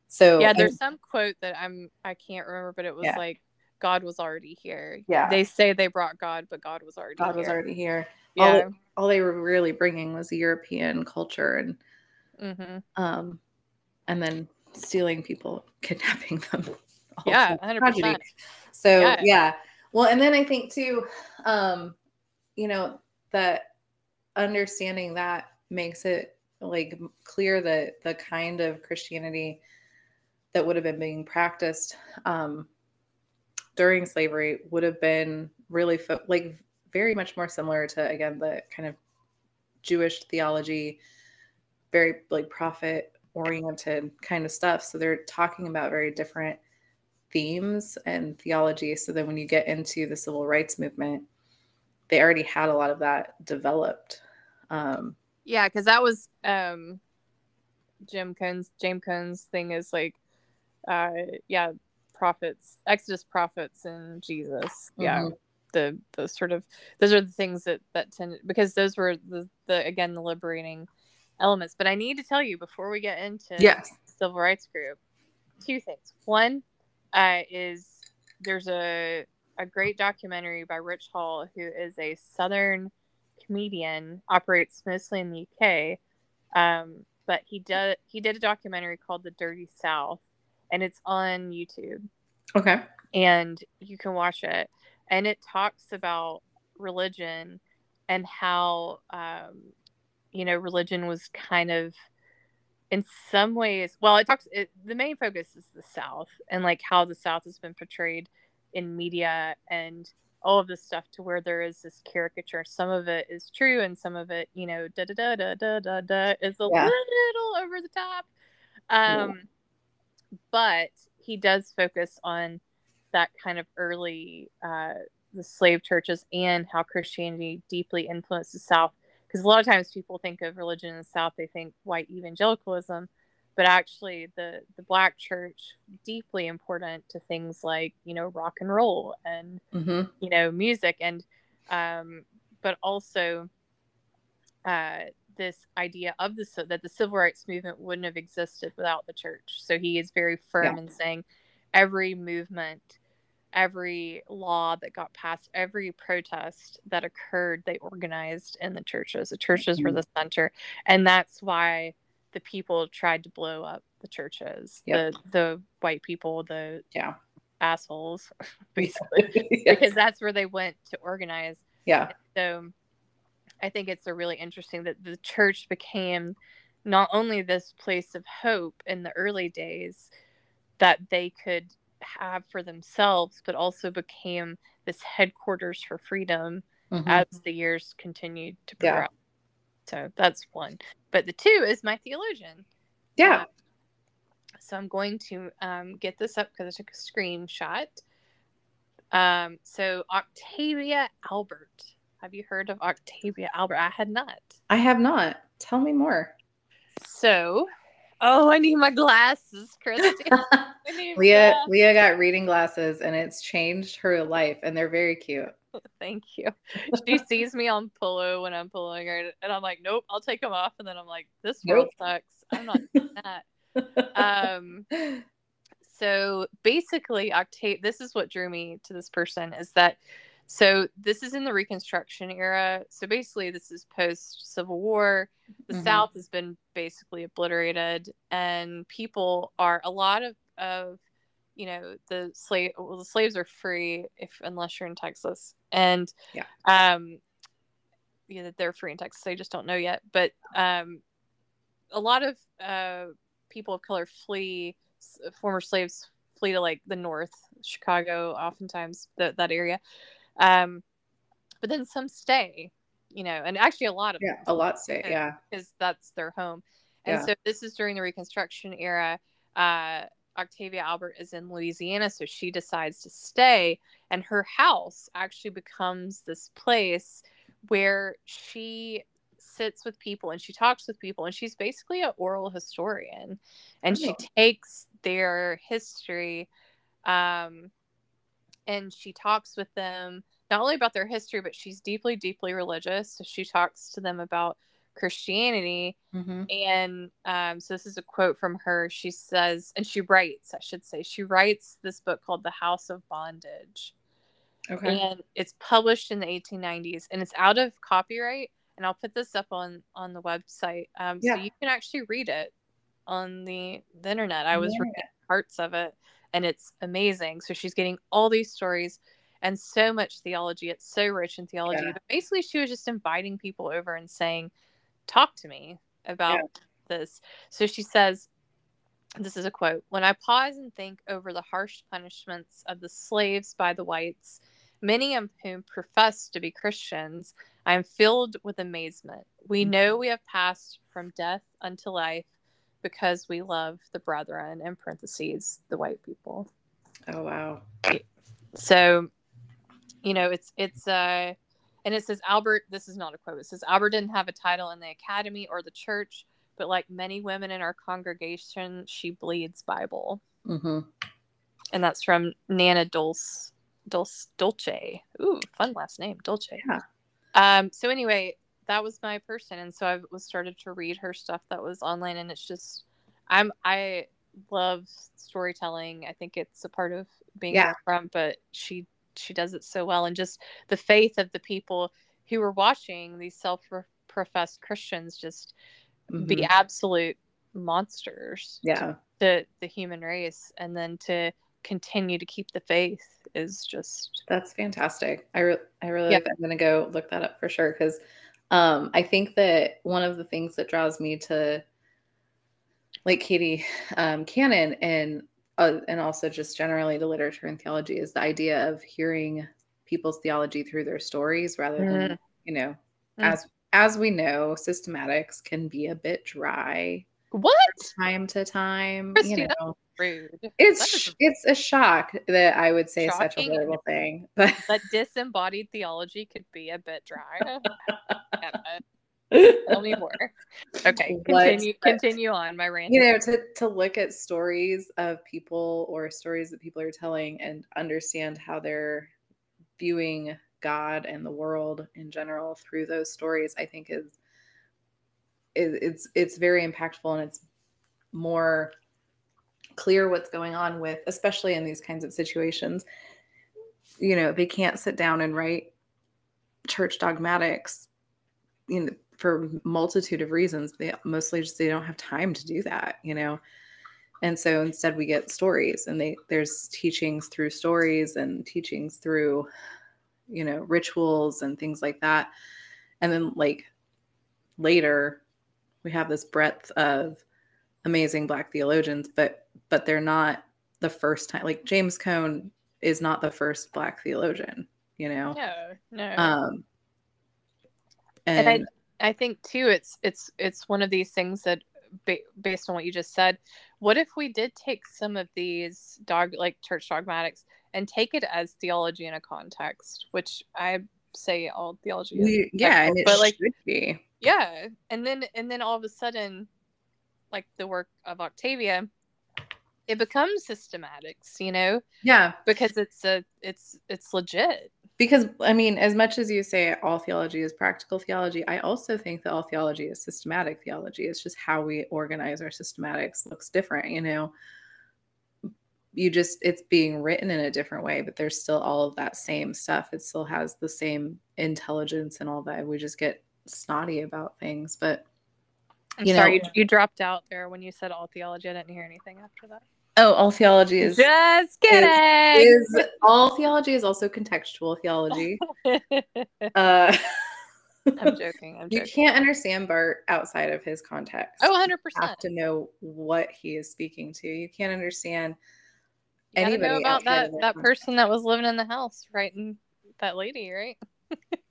So yeah, there's and, some quote that I'm I can't remember, but it was yeah. like God was already here. Yeah, they say they brought God, but God was already God here. was already here. Yeah, all, it, all they were really bringing was European culture and mm-hmm. um, and then stealing people, kidnapping them. Yeah, one hundred percent. So yeah. yeah. Well, and then I think too, um, you know, that understanding that makes it like clear that the kind of Christianity that would have been being practiced um, during slavery would have been really fo- like very much more similar to, again, the kind of Jewish theology, very like prophet oriented kind of stuff. So they're talking about very different themes and theology. So then when you get into the civil rights movement, they already had a lot of that developed. Um, yeah. Cause that was, um, Jim Cone's, James Cone's thing is like, uh, yeah, prophets, Exodus prophets, and Jesus. Mm-hmm. Yeah, the the sort of those are the things that that tend, because those were the, the again the liberating elements. But I need to tell you before we get into yes. Civil Rights Group, two things. One uh, is there's a a great documentary by Rich Hall, who is a Southern comedian, operates mostly in the U K. Um, but he did, he did a documentary called The Dirty South, and it's on YouTube. Okay. And you can watch it. And it talks about religion and how, um, you know, religion was kind of in some ways, well, it talks, it, the main focus is the South and like how the South has been portrayed in media and all of this stuff, to where there is this caricature. Some of it is true, and some of it, you know, da da da da da da da is a yeah. little over the top. Um, yeah. But he does focus on that kind of early uh, the slave churches and how Christianity deeply influenced the South. Because a lot of times people think of religion in the South, they think white evangelicalism, but actually the the Black church deeply important to things like, you know, rock and roll and, mm-hmm. you know, music and, um, but also uh, this idea of the, that the civil rights movement wouldn't have existed without the church. So he is very firm yeah. in saying every movement, every law that got passed, every protest that occurred, they organized in the churches. The churches mm-hmm. were the center. And that's why the people tried to blow up the churches, yep. the the white people, the yeah. assholes, basically, yes. because that's where they went to organize. Yeah. And so I think it's a really interesting that the church became not only this place of hope in the early days that they could have for themselves, but also became this headquarters for freedom mm-hmm. as the years continued to progress. Yeah. So that's one. But the two is my theologian. Yeah. Uh, so I'm going to um, get this up because I took a screenshot. Um, so Octavia Albert. Have you heard of Octavia Albert? I had not. I have not. Tell me more. So, oh, I need my glasses, Christy. Leah, glasses. Leah got reading glasses, and it's changed her life, and they're very cute. Thank you. She sees me on pillow when I'm pillowing her, and I'm like, nope, I'll take them off. And then I'm like, this world nope. sucks. I'm not doing that. Um, so basically, Octave, this is what drew me to this person is that, so this is in the Reconstruction era. So basically, this is post-Civil War. The mm-hmm. South has been basically obliterated, and people are, a lot of, of you know, the slave, well, the slaves are free if, unless you're in Texas, and, yeah. um, yeah, that they're free in Texas. I just don't know yet. But, um, a lot of, uh, people of color flee, former slaves flee to like the North, Chicago, oftentimes th- that area. Um, but then some stay, you know, and actually a lot of, yeah, a lot stay, stay yeah. because that's their home. And yeah. so this is during the Reconstruction era, uh, Octavia Albert is in Louisiana, so she decides to stay, and her house actually becomes this place where she sits with people and she talks with people, and she's basically an oral historian, and oh. she takes their history, um, and she talks with them not only about their history, but she's deeply, deeply religious, so she talks to them about Christianity. Mm-hmm. And um, so this is a quote from her. She says, and she writes, I should say, she writes this book called The House of Bondage. Okay. And it's published in the eighteen nineties, and it's out of copyright. And I'll put this up on, on the website. Um, yeah. So you can actually read it on the, the internet. I was yeah. reading parts of it, and it's amazing. So she's getting all these stories and so much theology. It's so rich in theology. Yeah. But basically, she was just inviting people over and saying, talk to me about yeah. this. So she says, this is a quote, "When I pause and think over the harsh punishments of the slaves by the whites, many of whom profess to be Christians, I am filled with amazement. We mm-hmm. know we have passed from death unto life because we love the brethren," in parentheses, the white people. Oh, wow. So, you know, it's, it's, uh, and it says Albert, this is not a quote, it says Albert didn't have a title in the academy or the church, but like many women in our congregation, she bleeds Bible. Mm-hmm. and that's from Nana Dulce. Dulce Dulce. Ooh, fun last name, Dulce. Yeah. Um, so anyway, that was my person, and so I was started to read her stuff that was online, and it's just, I'm I love storytelling. I think it's a part of being yeah. from, but she she does it so well, and just the faith of the people who were watching, these self-professed Christians, just mm-hmm. be absolute monsters. Yeah, the the human race, and then to continue to keep the faith is just, that's fantastic. I re- I really yeah. I'm gonna go look that up for sure, because um I think that one of the things that draws me to like Katie um Cannon and uh, and also just generally to literature and theology is the idea of hearing people's theology through their stories rather mm. than, you know, mm. as as we know, systematics can be a bit dry what time to time, Christy, you know. Rude. It's rude. It's a shock that I would say Shocking. Such a horrible thing, but that disembodied theology could be a bit dry. Tell me more. Okay, continue. But, continue on my rant. You know, to to look at stories of people or stories that people are telling and understand how they're viewing God and the world in general through those stories, I think is is it's it's very impactful, and it's more clear what's going on with, especially in these kinds of situations. You know, they can't sit down and write church dogmatics, you know, for a multitude of reasons. They mostly just, they don't have time to do that, you know? And so instead we get stories, and they, there's teachings through stories and teachings through, you know, rituals and things like that. And then like later we have this breadth of amazing Black theologians, but but they're not the first time. Like James Cone is not the first Black theologian, you know. No, no. Um, and, and I, I think too, it's it's it's one of these things that, ba- based on what you just said, what if we did take some of these dog like church dogmatics and take it as theology in a context, which I say all theology is. We, yeah, and it but should like, be. Yeah, and then and then all of a sudden, like the work of Octavia, it becomes systematics, you know? Yeah. Because it's a, it's, it's legit. Because, I mean, as much as you say all theology is practical theology, I also think that all theology is systematic theology. It's just how we organize our systematics looks different, you know? You just, it's being written in a different way, but there's still all of that same stuff. It still has the same intelligence and all that. We just get snotty about things, but I'm you sorry, know, you, you dropped out there when you said all theology. I didn't hear anything after that. Oh, all theology is... Just kidding! Is, is, all theology is also contextual theology. uh, I'm joking. I'm joking. You can't understand Bart outside of his context. Oh, one hundred percent. You have to know what he is speaking to. You can't understand you anybody. Know about that, that person that was living in the house, right? And that lady, right?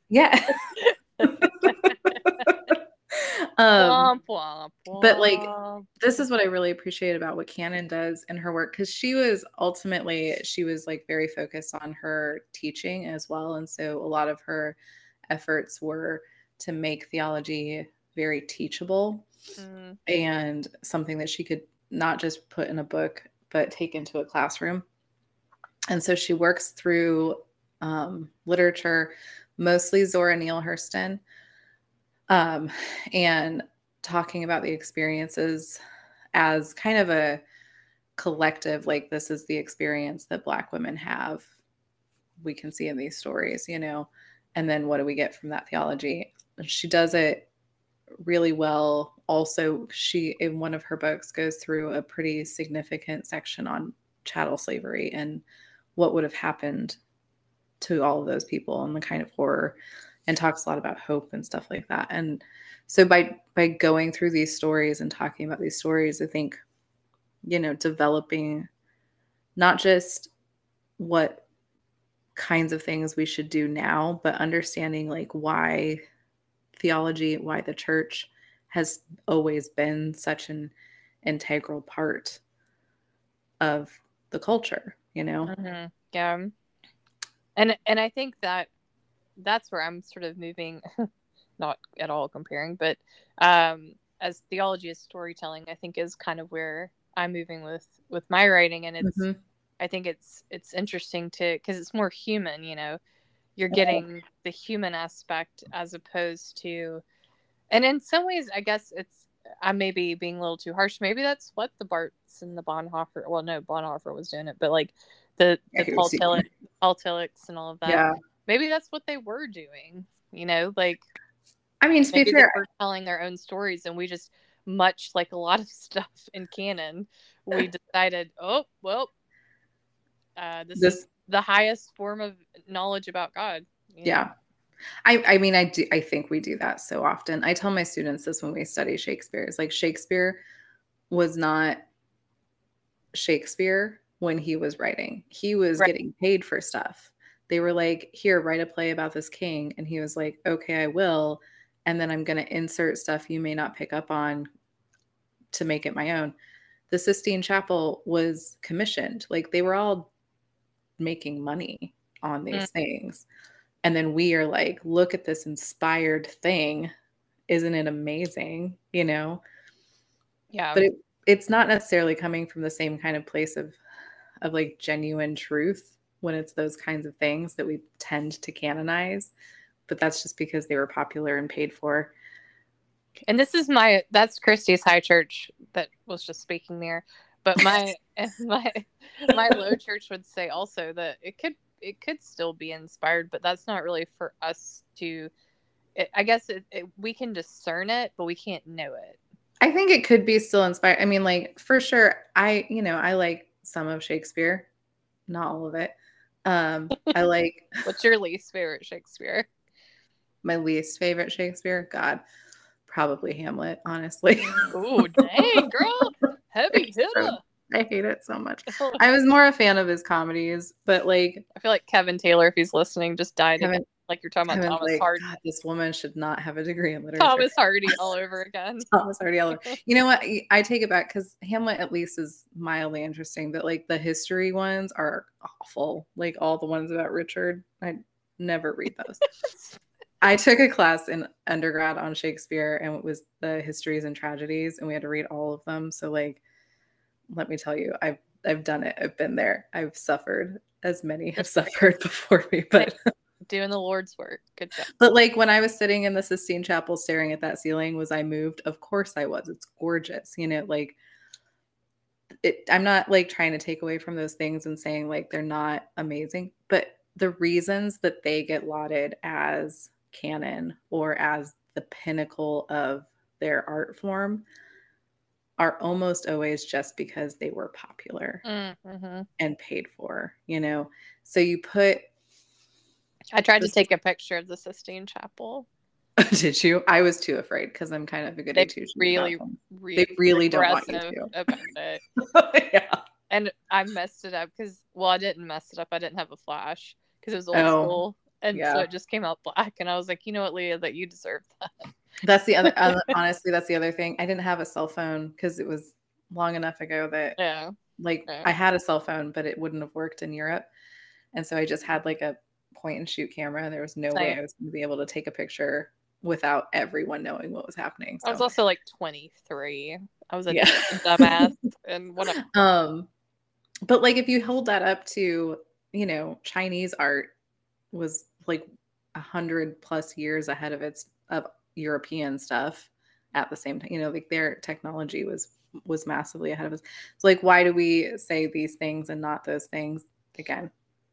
Yeah. Um, womp, womp, but like this is what I really appreciate about what Cannon does in her work, because she was ultimately she was like very focused on her teaching as well, and so a lot of her efforts were to make theology very teachable mm. and something that she could not just put in a book but take into a classroom. And so she works through um, literature, mostly Zora Neale Hurston, Um, and talking about the experiences as kind of a collective, like this is the experience that Black women have, we can see in these stories, you know, and then what do we get from that theology? She does it really well. Also, she, in one of her books, goes through a pretty significant section on chattel slavery and what would have happened to all of those people and the kind of horror, and talks a lot about hope and stuff like that. And so by by going through these stories and talking about these stories, I think, you know, developing not just what kinds of things we should do now, but understanding like why theology, why the church has always been such an integral part of the culture, you know? Mm-hmm. Yeah. And and I think that that's where I'm sort of moving, not at all comparing, but um, as theology is storytelling, I think is kind of where I'm moving with, with my writing. And it's, mm-hmm. I think it's it's interesting to, because it's more human, you know, you're getting the human aspect as opposed to, and in some ways, I guess it's, I may be being a little too harsh. Maybe that's what the Barts and the Bonhoeffer, well, no, Bonhoeffer was doing it, but like the, the Paul Tillich, Paul Tillichs and all of that. Yeah. Maybe that's what they were doing, you know, like, I mean, to be fair, they were telling their own stories, and we just, much like a lot of stuff in canon, we decided, oh, well, uh, this, this is the highest form of knowledge about God. Yeah. Know? I, I mean, I do. I think we do that so often. I tell my students this when we study Shakespeare. It's like Shakespeare was not Shakespeare when he was writing. He was right. getting paid for stuff. They were like, here, write a play about this king. And he was like, okay, I will. And then I'm going to insert stuff you may not pick up on to make it my own. The Sistine Chapel was commissioned. Like, they were all making money on these mm. things. And then we are like, look at this inspired thing. Isn't it amazing? You know? Yeah. But it, it's not necessarily coming from the same kind of place of, of like genuine truth when it's those kinds of things that we tend to canonize. But that's just because they were popular and paid for. And this is my, that's Christy's high church that was just speaking there. But my, my, my low church would say also that it could, it could still be inspired, but that's not really for us to, it, I guess it, it, we can discern it, but we can't know it. I think it could be still inspired. I mean, like, for sure. I, you know, I like some of Shakespeare, not all of it. Um, I like, what's your least favorite Shakespeare? My least favorite Shakespeare? God, probably Hamlet, honestly. Oh, dang, girl. Heavy hitter. I hate it so much. I was more a fan of his comedies, but like, I feel like Kevin Taylor, if he's listening, just died Kevin, again. Like you're talking about Kevin, Thomas like, Hardy. God, this woman should not have a degree in literature. Thomas Hardy all over again. Thomas Hardy all over. You know what? I take it back, because Hamlet at least is mildly interesting, but like the history ones are awful. Like all the ones about Richard, I never read those. I took a class in undergrad on Shakespeare, and it was the histories and tragedies, and we had to read all of them. So like, let me tell you, I've, I've done it. I've been there. I've suffered, as many have suffered before me, but doing the Lord's work. Good job. But like, when I was sitting in the Sistine Chapel, staring at that ceiling, was I moved? Of course I was. It's gorgeous. You know, like it, I'm not like trying to take away from those things and saying like, they're not amazing, but the reasons that they get lauded as canon or as the pinnacle of their art form are almost always just because they were popular mm-hmm. and paid for, you know? So you put... I tried this... to take a picture of the Sistine Chapel. Did you? I was too afraid, because I'm kind of a good intuition. Really, really, they really don't want you to. About it. Yeah. And I messed it up because, well, I didn't mess it up. I didn't have a flash because it was old oh, school. And yeah. so it just came out black. And I was like, you know what, Leah, that you deserve that. That's the other, uh, honestly, that's the other thing. I didn't have a cell phone because it was long enough ago that yeah. like yeah. I had a cell phone, but it wouldn't have worked in Europe. And so I just had like a point and shoot camera. And there was no Same. way I was going to be able to take a picture without everyone knowing what was happening. So. I was also like twenty-three. I was a yeah. dumbass and whatever. Um, but like, if you hold that up to, you know, Chinese art was like a hundred plus years ahead of its, of European stuff at the same time, you know, like their technology was was massively ahead of us. So like, why do we say these things and not those things again?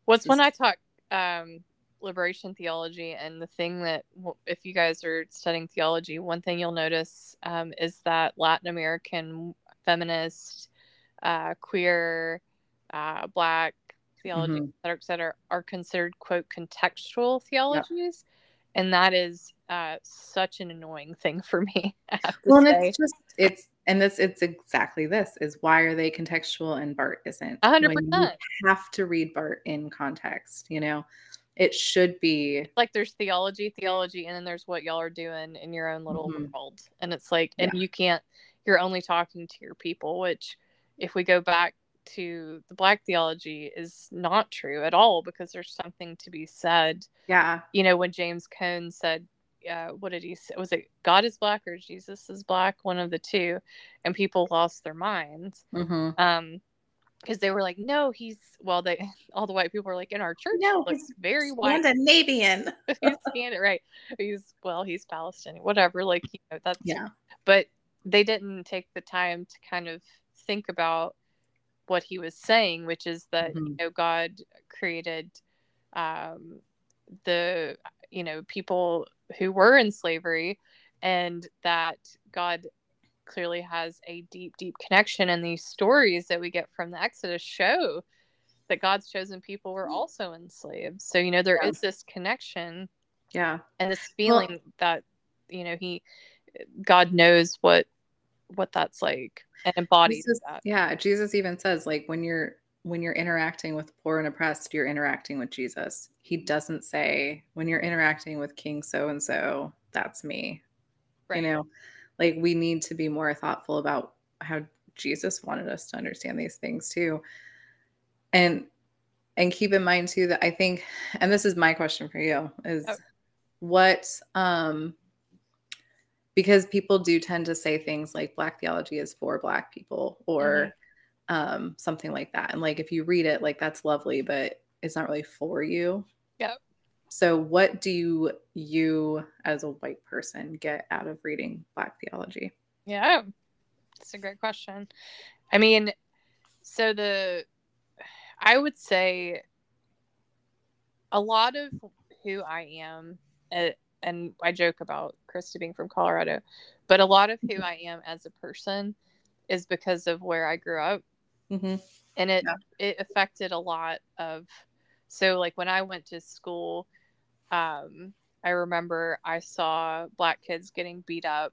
What's well, when I talk um liberation theology, and the thing that, if you guys are studying theology, one thing you'll notice um is that Latin American feminist uh queer uh Black theology, mm-hmm. et cetera, et cetera, are considered quote contextual theologies. Yeah. And that is uh, such an annoying thing for me. I have to well, say. And it's just it's and this it's exactly this is why are they contextual and Bart isn't? A hundred percent. You have to read Bart in context. You know, it should be like there's theology, theology, and then there's what y'all are doing in your own little mm-hmm. world. And it's like, and yeah. you can't. You're only talking to your people. Which, if we go back to the Black theology, is not true at all, because there's something to be said. Yeah. You know, when James Cone said, uh, what did he say? Was it God is Black or Jesus is Black? One of the two. And people lost their minds. Mm-hmm. Um, because they were like, no, he's, well, they, all the white people were like, in our church, no, he looks very white. Scandinavian. He's Scandinavian, right. He's, well, he's Palestinian, whatever. Like, you know, that's, yeah. But they didn't take the time to kind of think about what he was saying, which is that, mm-hmm. you know, God created um, the, you know, people who were in slavery, and that God clearly has a deep, deep connection. And these stories that we get from the Exodus show that God's chosen people were also enslaved. So, you know, there yeah. is this connection. Yeah. And this feeling well, that, you know, he, God knows what, what that's like and embodies Jesus, that. Yeah. Jesus even says, like, when you're, when you're interacting with poor and oppressed, you're interacting with Jesus. He doesn't say, when you're interacting with King so-and-so, that's me. Right. You know, like, we need to be more thoughtful about how Jesus wanted us to understand these things too. And, and keep in mind too, that I think, and this is my question for you, is oh. what, um, because people do tend to say things like Black theology is for Black people, or mm-hmm. um, something like that. And like, if you read it, like, that's lovely, but it's not really for you. Yep. So what do you, you as a white person get out of reading Black theology? Yeah, that's a great question. I mean, so the, I would say a lot of who I am, uh, and I joke about Christy being from Colorado, but a lot of who I am as a person is because of where I grew up. Mm-hmm. And it, yeah. it affected a lot of, so like when I went to school, Um, I remember I saw Black kids getting beat up,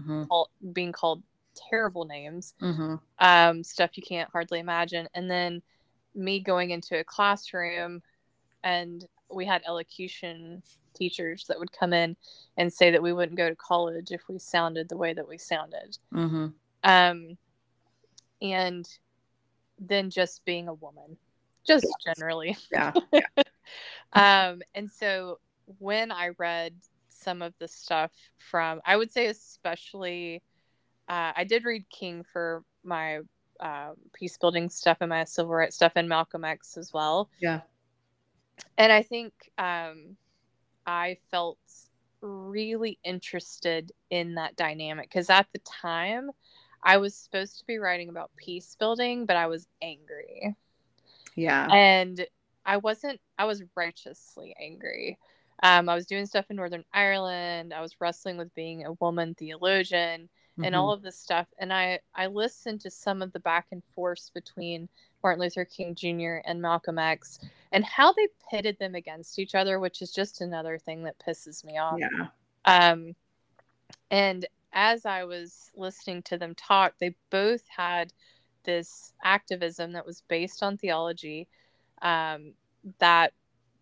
mm-hmm. all, being called terrible names, mm-hmm. um, stuff you can't hardly imagine. And then me going into a classroom, and we had elocution teachers that would come in and say that we wouldn't go to college if we sounded the way that we sounded. Mm-hmm. Um, and then just being a woman. Just yes. generally. Yeah. yeah. um, and so when I read some of the stuff from, I would say especially, uh, I did read King for my uh, peace building stuff and my civil rights stuff, and Malcolm X as well. Yeah. And I think um, I felt really interested in that dynamic, because at the time I was supposed to be writing about peace building, but I was angry. Yeah. And I wasn't, I was righteously angry. Um, I was doing stuff in Northern Ireland. I was wrestling with being a woman theologian, mm-hmm. and all of this stuff. And I, I listened to some of the back and forth between Martin Luther King Junior and Malcolm X, and how they pitted them against each other, which is just another thing that pisses me off. Yeah. Um, and as I was listening to them talk, they both had this activism that was based on theology, um, that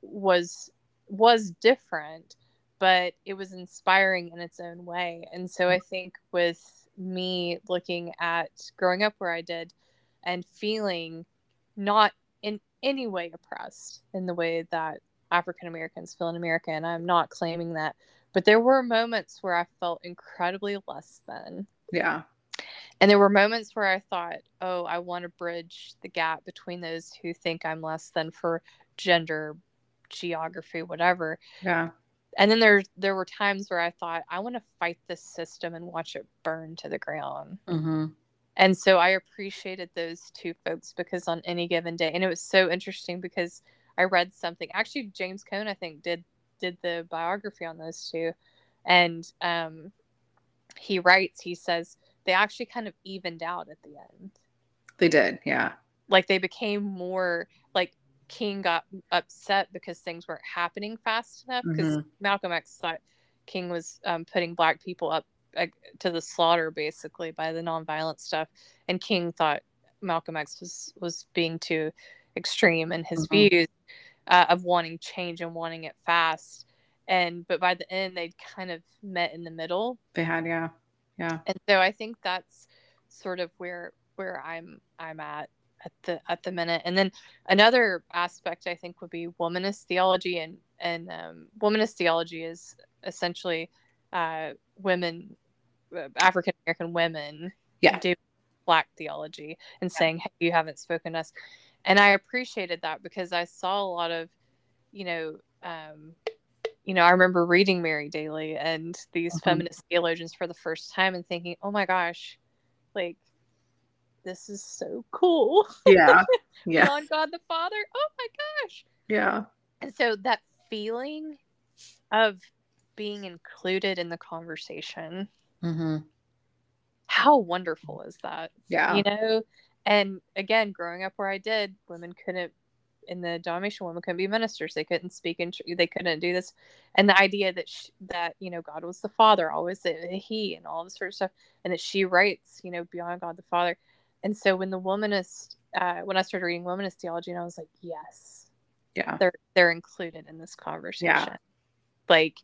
was, was different, but it was inspiring in its own way. And so I think with me looking at growing up where I did and feeling not in any way oppressed in the way that African Americans feel in America, and I'm not claiming that, but there were moments where I felt incredibly less than. Yeah. And there were moments where I thought, oh, I want to bridge the gap between those who think I'm less than for gender, geography, whatever. Yeah. And then there, there were times where I thought, I want to fight this system and watch it burn to the ground. Mm-hmm. And so I appreciated those two folks, because on any given day, and it was so interesting because I read something, actually James Cone, I think, did, did the biography on those two. And um, he writes, he says, they actually kind of evened out at the end. They did, yeah. Like, they became more, like, King got upset because things weren't happening fast enough, because mm-hmm. Malcolm X thought King was um, putting Black people up uh, to the slaughter, basically, by the nonviolent stuff. And King thought Malcolm X was, was being too extreme in his mm-hmm. views uh, of wanting change and wanting it fast. And but by the end, they'd kind of met in the middle. They had, yeah. Yeah. And so I think that's sort of where where I'm I'm at at the at the minute. And then another aspect I think would be womanist theology, and and um, womanist theology is essentially uh, women, African American women, yeah. do Black theology and yeah. saying, hey, you haven't spoken to us. And I appreciated that because I saw a lot of, you know, um, you know, I remember reading Mary Daly and these mm-hmm. feminist theologians for the first time and thinking, oh my gosh, like, this is so cool. Yeah. Yeah. On God the Father. Oh my gosh. Yeah. And so that feeling of being included in the conversation, mm-hmm. how wonderful is that? Yeah. You know, and again, growing up where I did, women couldn't, in the Dalmatian, women couldn't be ministers. They couldn't speak, and they couldn't do this. And the idea that she, that, you know, God was the Father, always the He, and all this sort of stuff, and that she writes, you know, beyond God the Father. And so when the womanist, uh, when I started reading womanist theology, and I was like, yes, yeah, they're they're included in this conversation, yeah. like.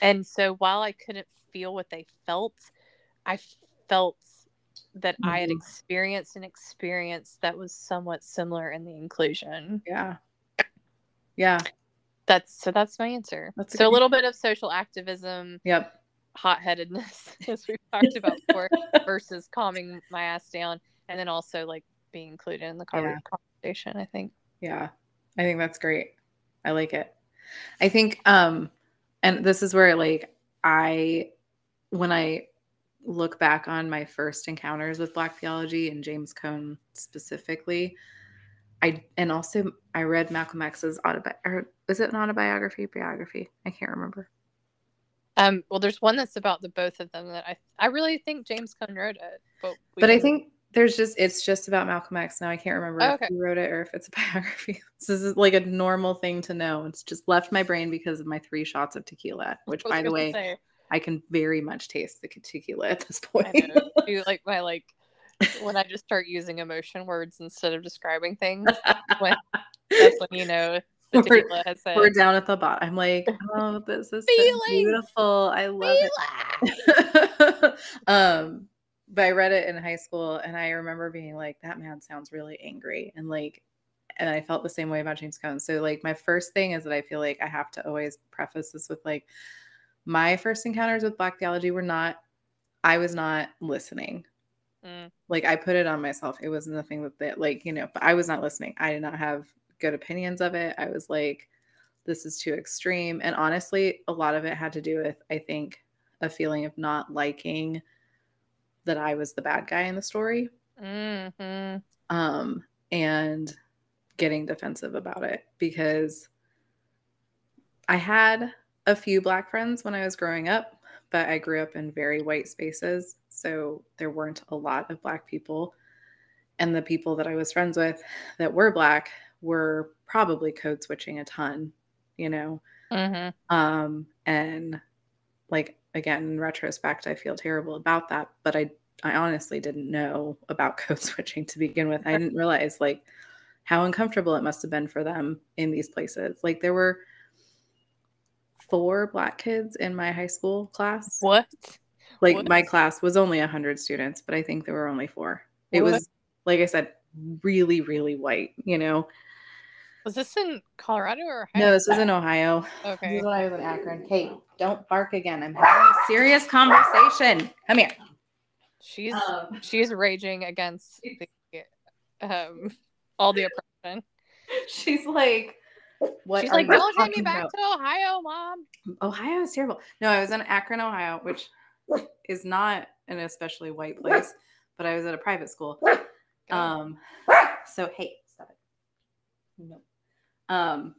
And so while I couldn't feel what they felt, I felt that mm-hmm. I had experienced an experience that was somewhat similar in the inclusion. Yeah. Yeah. That's, so that's my answer. That's so a little bit of social activism. Yep. Hot-headedness, as we've talked about before, versus calming my ass down. And then also like being included in the conversation, yeah. I think. Yeah. I think that's great. I like it. I think, um, and this is where like I, when I look back on my first encounters with Black theology and James Cone specifically, I, and also I read Malcolm X's autobiography, is it an autobiography, biography? I can't remember. Um, well, there's one that's about the both of them that I, I really think James Cone wrote it. But, but I think there's just, it's just about Malcolm X. Now I can't remember oh, okay. if he wrote it or if it's a biography. This is like a normal thing to know. It's just left my brain because of my three shots of tequila, which by the way, say. I can very much taste the tequila at this point. I know. I do like my, like when I just start using emotion words instead of describing things, that's when, that's when you know. We're, we're down at the bottom. I'm like, oh, this is so beautiful. I love Feelings. It. um, but I read it in high school, and I remember being like, that man sounds really angry, and like, and I felt the same way about James Cone. So like, my first thing is that I feel like I have to always preface this with like, my first encounters with Black theology were not. I was not listening. Mm. Like I put it on myself. It was nothing with that. Like you know, but I was not listening. I did not have good opinions of it. I was like, this is too extreme. And honestly, a lot of it had to do with, I think, a feeling of not liking that I was the bad guy in the story. Mm-hmm. Um, and getting defensive about it because I had a few Black friends when I was growing up, but I grew up in very white spaces. So there weren't a lot of Black people. And the people that I was friends with that were Black were probably code switching a ton, you know? Mm-hmm. Um, and like, again, in retrospect, I feel terrible about that, but I, I honestly didn't know about code switching to begin with. I didn't realize like how uncomfortable it must've been for them in these places. Like there were four Black kids in my high school class. What? Like what? My class was only a hundred students, but I think there were only four. It what? was, like I said, really, really white, you know. Was this in Colorado or Ohio? No, this was in Ohio. Okay. This is when I was in Akron. Kate, don't bark again. I'm having a serious conversation. Come here. She's um, she's raging against the, um, all the oppression. She's like, what? She's like, don't take me back about? to Ohio, Mom. Ohio is terrible. No, I was in Akron, Ohio, which is not an especially white place, but I was at a private school. Um, so, hey, stop it. No. Um,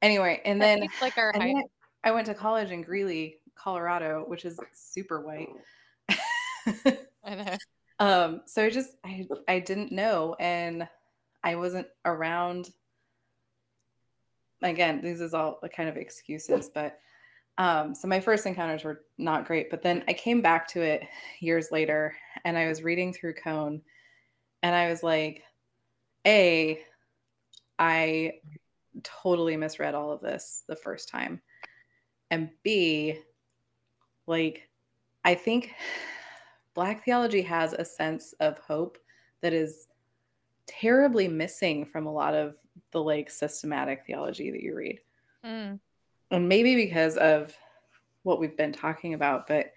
anyway, and then, like our and then I went to college in Greeley, Colorado, which is super white. I know. Um, so I just, I, I didn't know, and I wasn't around. Again, these is all kind of excuses, but, um, so my first encounters were not great, but then I came back to it years later and I was reading through Cone. And I was like, A, I totally misread all of this the first time. And B, like, I think Black theology has a sense of hope that is terribly missing from a lot of the, like, systematic theology that you read. Mm. And maybe because of what we've been talking about, but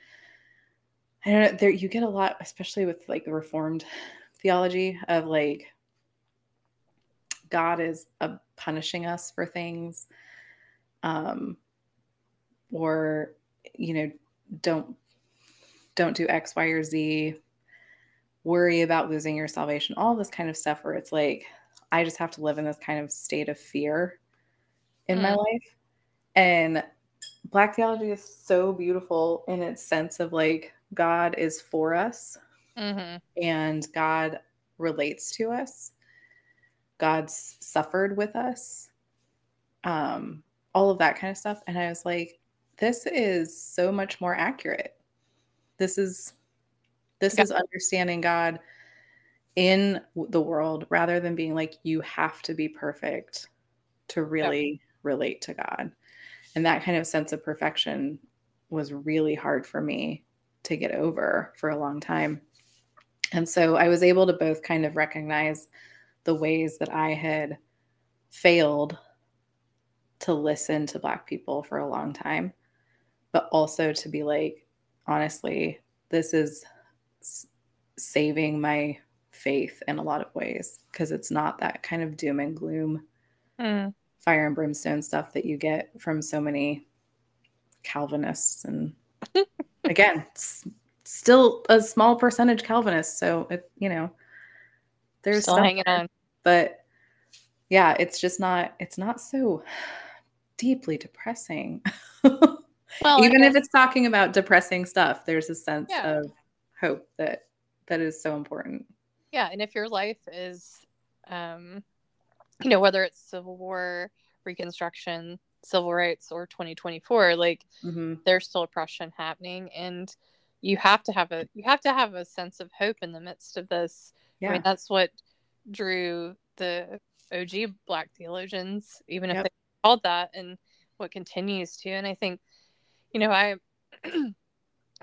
I don't know, there you get a lot, especially with like the Reformed theology of like God is uh, punishing us for things, um, or, you know, don't, don't do X, Y, or Z, worry about losing your salvation, all this kind of stuff where it's like, I just have to live in this kind of state of fear in mm. my life. And Black theology is so beautiful in its sense of like, God is for us mm-hmm. and God relates to us. God's suffered with us, um, all of that kind of stuff. And I was like, this is so much more accurate. This is, this yeah. is understanding God in the world rather than being like, you have to be perfect to really yeah. relate to God. And that kind of sense of perfection was really hard for me to get over for a long time. And so I was able to both kind of recognize the ways that I had failed to listen to Black people for a long time, but also to be like, honestly, this is saving my faith in a lot of ways, because it's not that kind of doom and gloom, mm. fire and brimstone stuff that you get from so many Calvinists. And again, s- still a small percentage Calvinist. So, it, you know, there's still hanging there, on. But yeah, it's just not, it's not so deeply depressing. Well, even if it's talking about depressing stuff, there's a sense yeah. of hope that that is so important. Yeah. And if your life is, um, you know, whether it's Civil War, Reconstruction, Civil Rights, or twenty twenty-four, like mm-hmm. there's still oppression happening. And you have to have a, you have to have a sense of hope in the midst of this. Yeah. I mean, that's what drew the O G Black theologians, even yep. if they called that, and what continues to. And I think, you know, I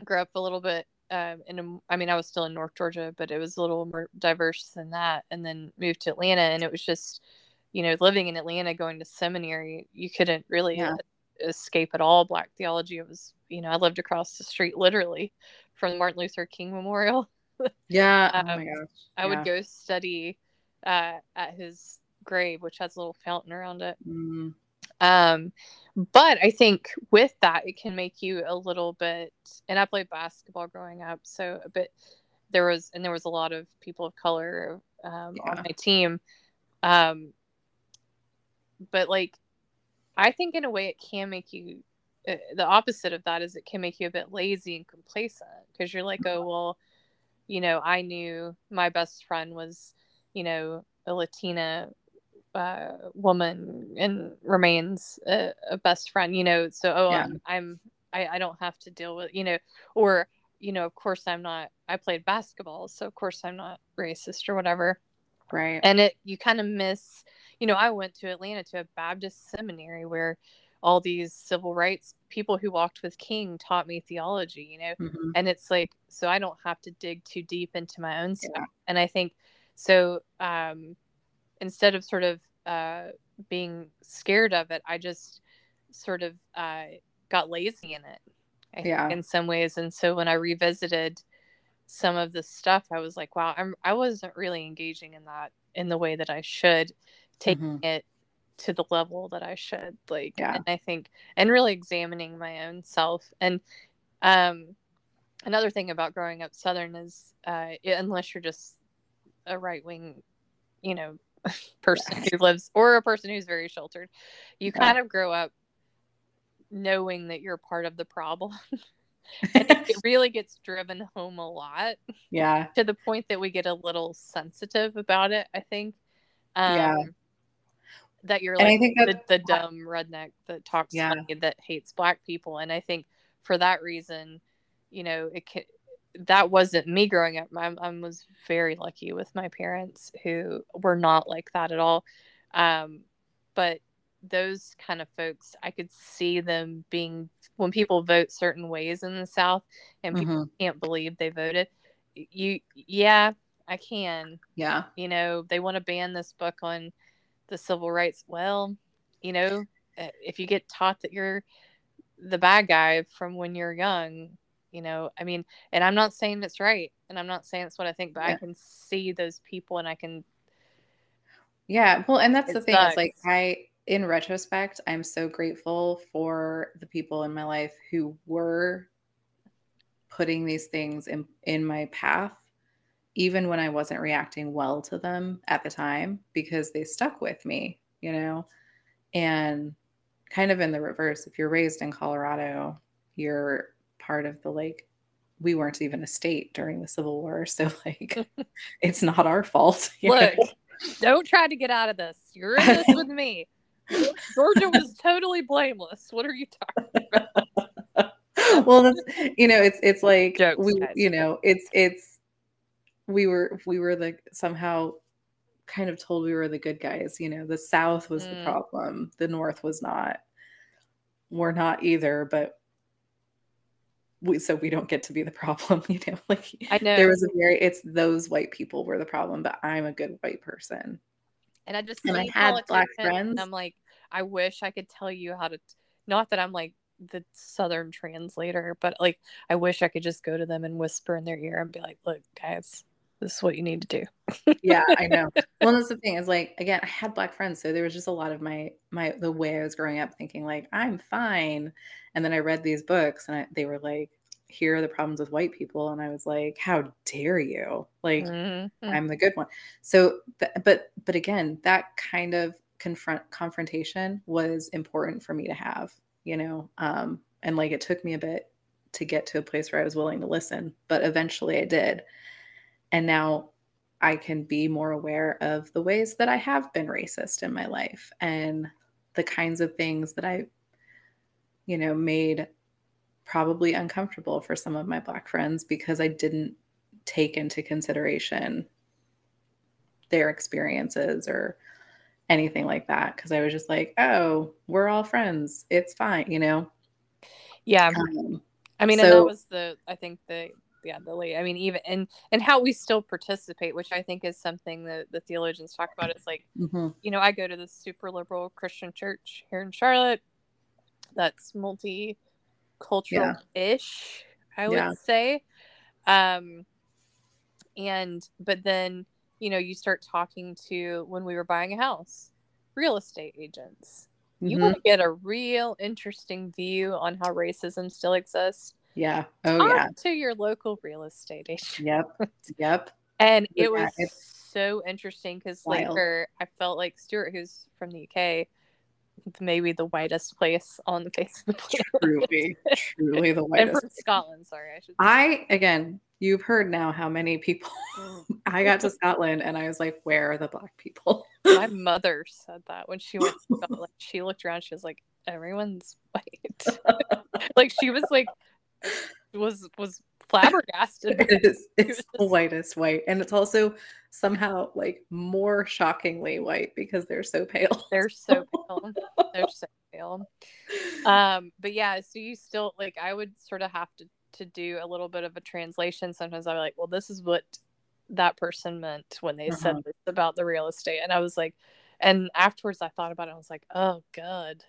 grew up a little bit, um, in a, I mean, I was still in North Georgia, but it was a little more diverse than that. And then moved to Atlanta, and it was just, you know, living in Atlanta, going to seminary, you couldn't really yeah. escape at all Black theology. It was, you know, I lived across the street literally from the Martin Luther King Memorial. Yeah. um, oh my gosh. I yeah. would go study uh, at his grave, which has a little fountain around it. Mm-hmm. Um, but I think with that, it can make you a little bit, and I played basketball growing up. So a bit there was, and there was a lot of people of color, um, yeah. on my team. Um, but like, I think in a way it can make you, uh, the opposite of that is it can make you a bit lazy and complacent, because you're like, mm-hmm. oh, well, you know, I knew my best friend was, you know, a Latina uh, woman and remains a, a best friend, you know, so, oh, yeah. I'm, I'm I, I don't have to deal with, you know, or, you know, of course I'm not, I played basketball, so of course I'm not racist or whatever. Right. And it, you kind of miss, you know, I went to Atlanta to a Baptist seminary where all these civil rights people who walked with King taught me theology, you know, mm-hmm. and it's like, so I don't have to dig too deep into my own stuff. Yeah. And I think, so um, instead of sort of uh, being scared of it, I just sort of uh, got lazy in it, I yeah. think, in some ways. And so when I revisited some of the stuff, I was like, wow, I'm, I wasn't really engaging in that in the way that I should, taking mm-hmm. it to the level that I should, like, yeah. and I think, and really examining my own self. And um, another thing about growing up Southern is, uh, unless you're just a right-wing, you know, person yeah. who lives, or a person who's very sheltered, you yeah. kind of grow up knowing that you're part of the problem. And it really gets driven home a lot. Yeah. To the point that we get a little sensitive about it, I think. Um, yeah. That you're like the, the dumb redneck that talks yeah. funny, that hates Black people. And I think for that reason, you know, it can, that wasn't me growing up. I, I was very lucky with my parents who were not like that at all. Um, but those kind of folks, I could see them being, when people vote certain ways in the South and people mm-hmm. can't believe they voted, you, yeah, I can. Yeah. You know, they want to ban this book on the civil rights. Well, you know, if you get taught that you're the bad guy from when you're young, you know, I mean, and I'm not saying that's right, and I'm not saying that's what I think, but yeah. I can see those people, and I can. Yeah. Well, and that's the thing. It's like, I, in retrospect, I'm so grateful for the people in my life who were putting these things in, in my path, even when I wasn't reacting well to them at the time, because they stuck with me, you know. And kind of in the reverse, if you're raised in Colorado, you're part of the, like, we weren't even a state during the Civil War. So, like, it's not our fault. Look, know? Don't try to get out of this. You're in this with me. Georgia was totally blameless. What are you talking about? Well, that's, you know, it's, it's like, jokes, we, guys. You know, it's, it's, we were, we were like somehow kind of told we were the good guys, you know, the South was mm. the problem. The North was not, we're not either, but we, so we don't get to be the problem, you know, like I know there was a very, it's those white people were the problem, but I'm a good white person. And I just, and I had black friends. And I'm like, I wish I could tell you how to, not that I'm like the Southern translator, but like, I wish I could just go to them and whisper in their ear and be like, look, guys, this is what you need to do. Yeah, I know. Well, that's the thing is, like, again, I had black friends. So there was just a lot of my, my, the way I was growing up thinking like, I'm fine. And then I read these books and I, they were like, here are the problems with white people. And I was like, how dare you? Like, mm-hmm. I'm the good one. So, th- but, but again, that kind of confront confrontation was important for me to have, you know? Um, and like, it took me a bit to get to a place where I was willing to listen, but eventually I did. And now I can be more aware of the ways that I have been racist in my life and the kinds of things that I, you know, made probably uncomfortable for some of my black friends because I didn't take into consideration their experiences or anything like that. Cause I was just like, oh, we're all friends. It's fine. You know? Yeah. Um, I mean, so, and that was the, I think the, yeah, Lily. I mean, even and and how we still participate, which I think is something that the theologians talk about. It's like, mm-hmm. you know, I go to this super liberal Christian church here in Charlotte that's multicultural-ish, yeah. I would yeah. say. Um, and but then, you know, you start talking to, when we were buying a house, real estate agents. Mm-hmm. You want to get a real interesting view on how racism still exists. Yeah. Oh, Talk yeah. to your local real estate agent. Yep. Yep. And it yeah, was it's so interesting because, like, her, I felt like Stuart, who's from the U K, maybe the whitest place on the face of the planet. Truly, truly the whitest. And from Scotland, sorry, I should. I again, you've heard now how many people I got to Scotland, and I was like, "Where are the black people?" My mother said that when she went to Scotland. She looked around. She was like, "Everyone's white." Like she was like. was was flabbergasted. It is, it's it the whitest white, and it's also somehow like more shockingly white because they're so pale. They're so pale. They're so pale. Um, but yeah, so you still like I would sort of have to to do a little bit of a translation. Sometimes I'm like, well, this is what that person meant when they uh-huh. said this about the real estate, and I was like, and afterwards I thought about it. I was like, oh God,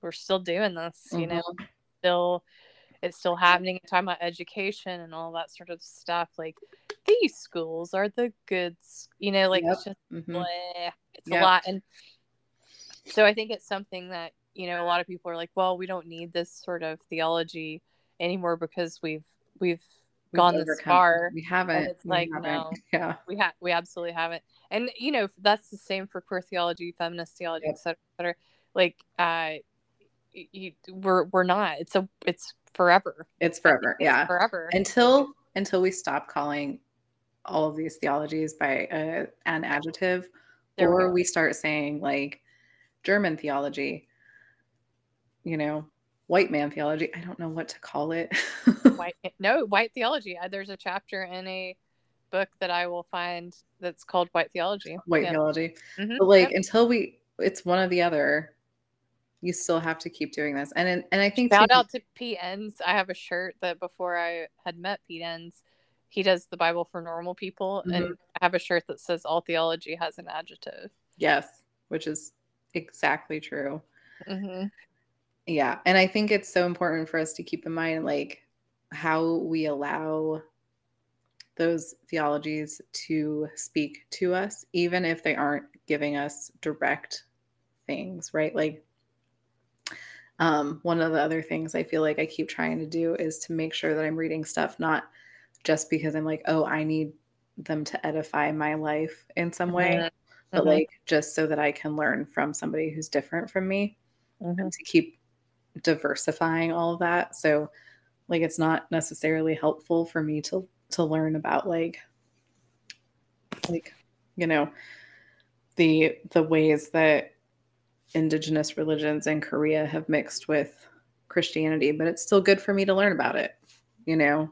we're still doing this, you mm-hmm. know, still. It's still happening. Talking about education and all that sort of stuff. Like these schools are the goods, you know. Like yep. it's just mm-hmm. bleh, it's yep. a lot, and so I think it's something that you know a lot of people are like, well, we don't need this sort of theology anymore because we've we've, we've gone this far. We haven't. And it's we like haven't. no, yeah, we have we absolutely haven't. And you know that's the same for queer theology, feminist theology, yep. et cetera, et cetera. Like uh, you, we're we're not. It's a it's forever it's forever it's yeah forever until until we stop calling all of these theologies by a, an adjective there or we, we start saying like German theology, you know, white man theology. I don't know what to call it. white no white theology. There's a chapter in a book that I will find that's called white theology white yeah. theology mm-hmm, but like yeah. until we it's one or the other. You still have to keep doing this. And and I think shout too- out to Pete Enns. I have a shirt that before I had met Pete Enns, he does the Bible for normal people. Mm-hmm. And I have a shirt that says all theology has an adjective. Yes, which is exactly true. Mm-hmm. Yeah. And I think it's so important for us to keep in mind, like, how we allow those theologies to speak to us, even if they aren't giving us direct things, right? Like, um, one of the other things I feel like I keep trying to do is to make sure that I'm reading stuff, not just because I'm like, oh, I need them to edify my life in some way, mm-hmm. but like, just so that I can learn from somebody who's different from me, mm-hmm. and to keep diversifying all of that. So like, it's not necessarily helpful for me to to learn about like, like, you know, the, the ways that indigenous religions in Korea have mixed with Christianity, but it's still good for me to learn about it, you know?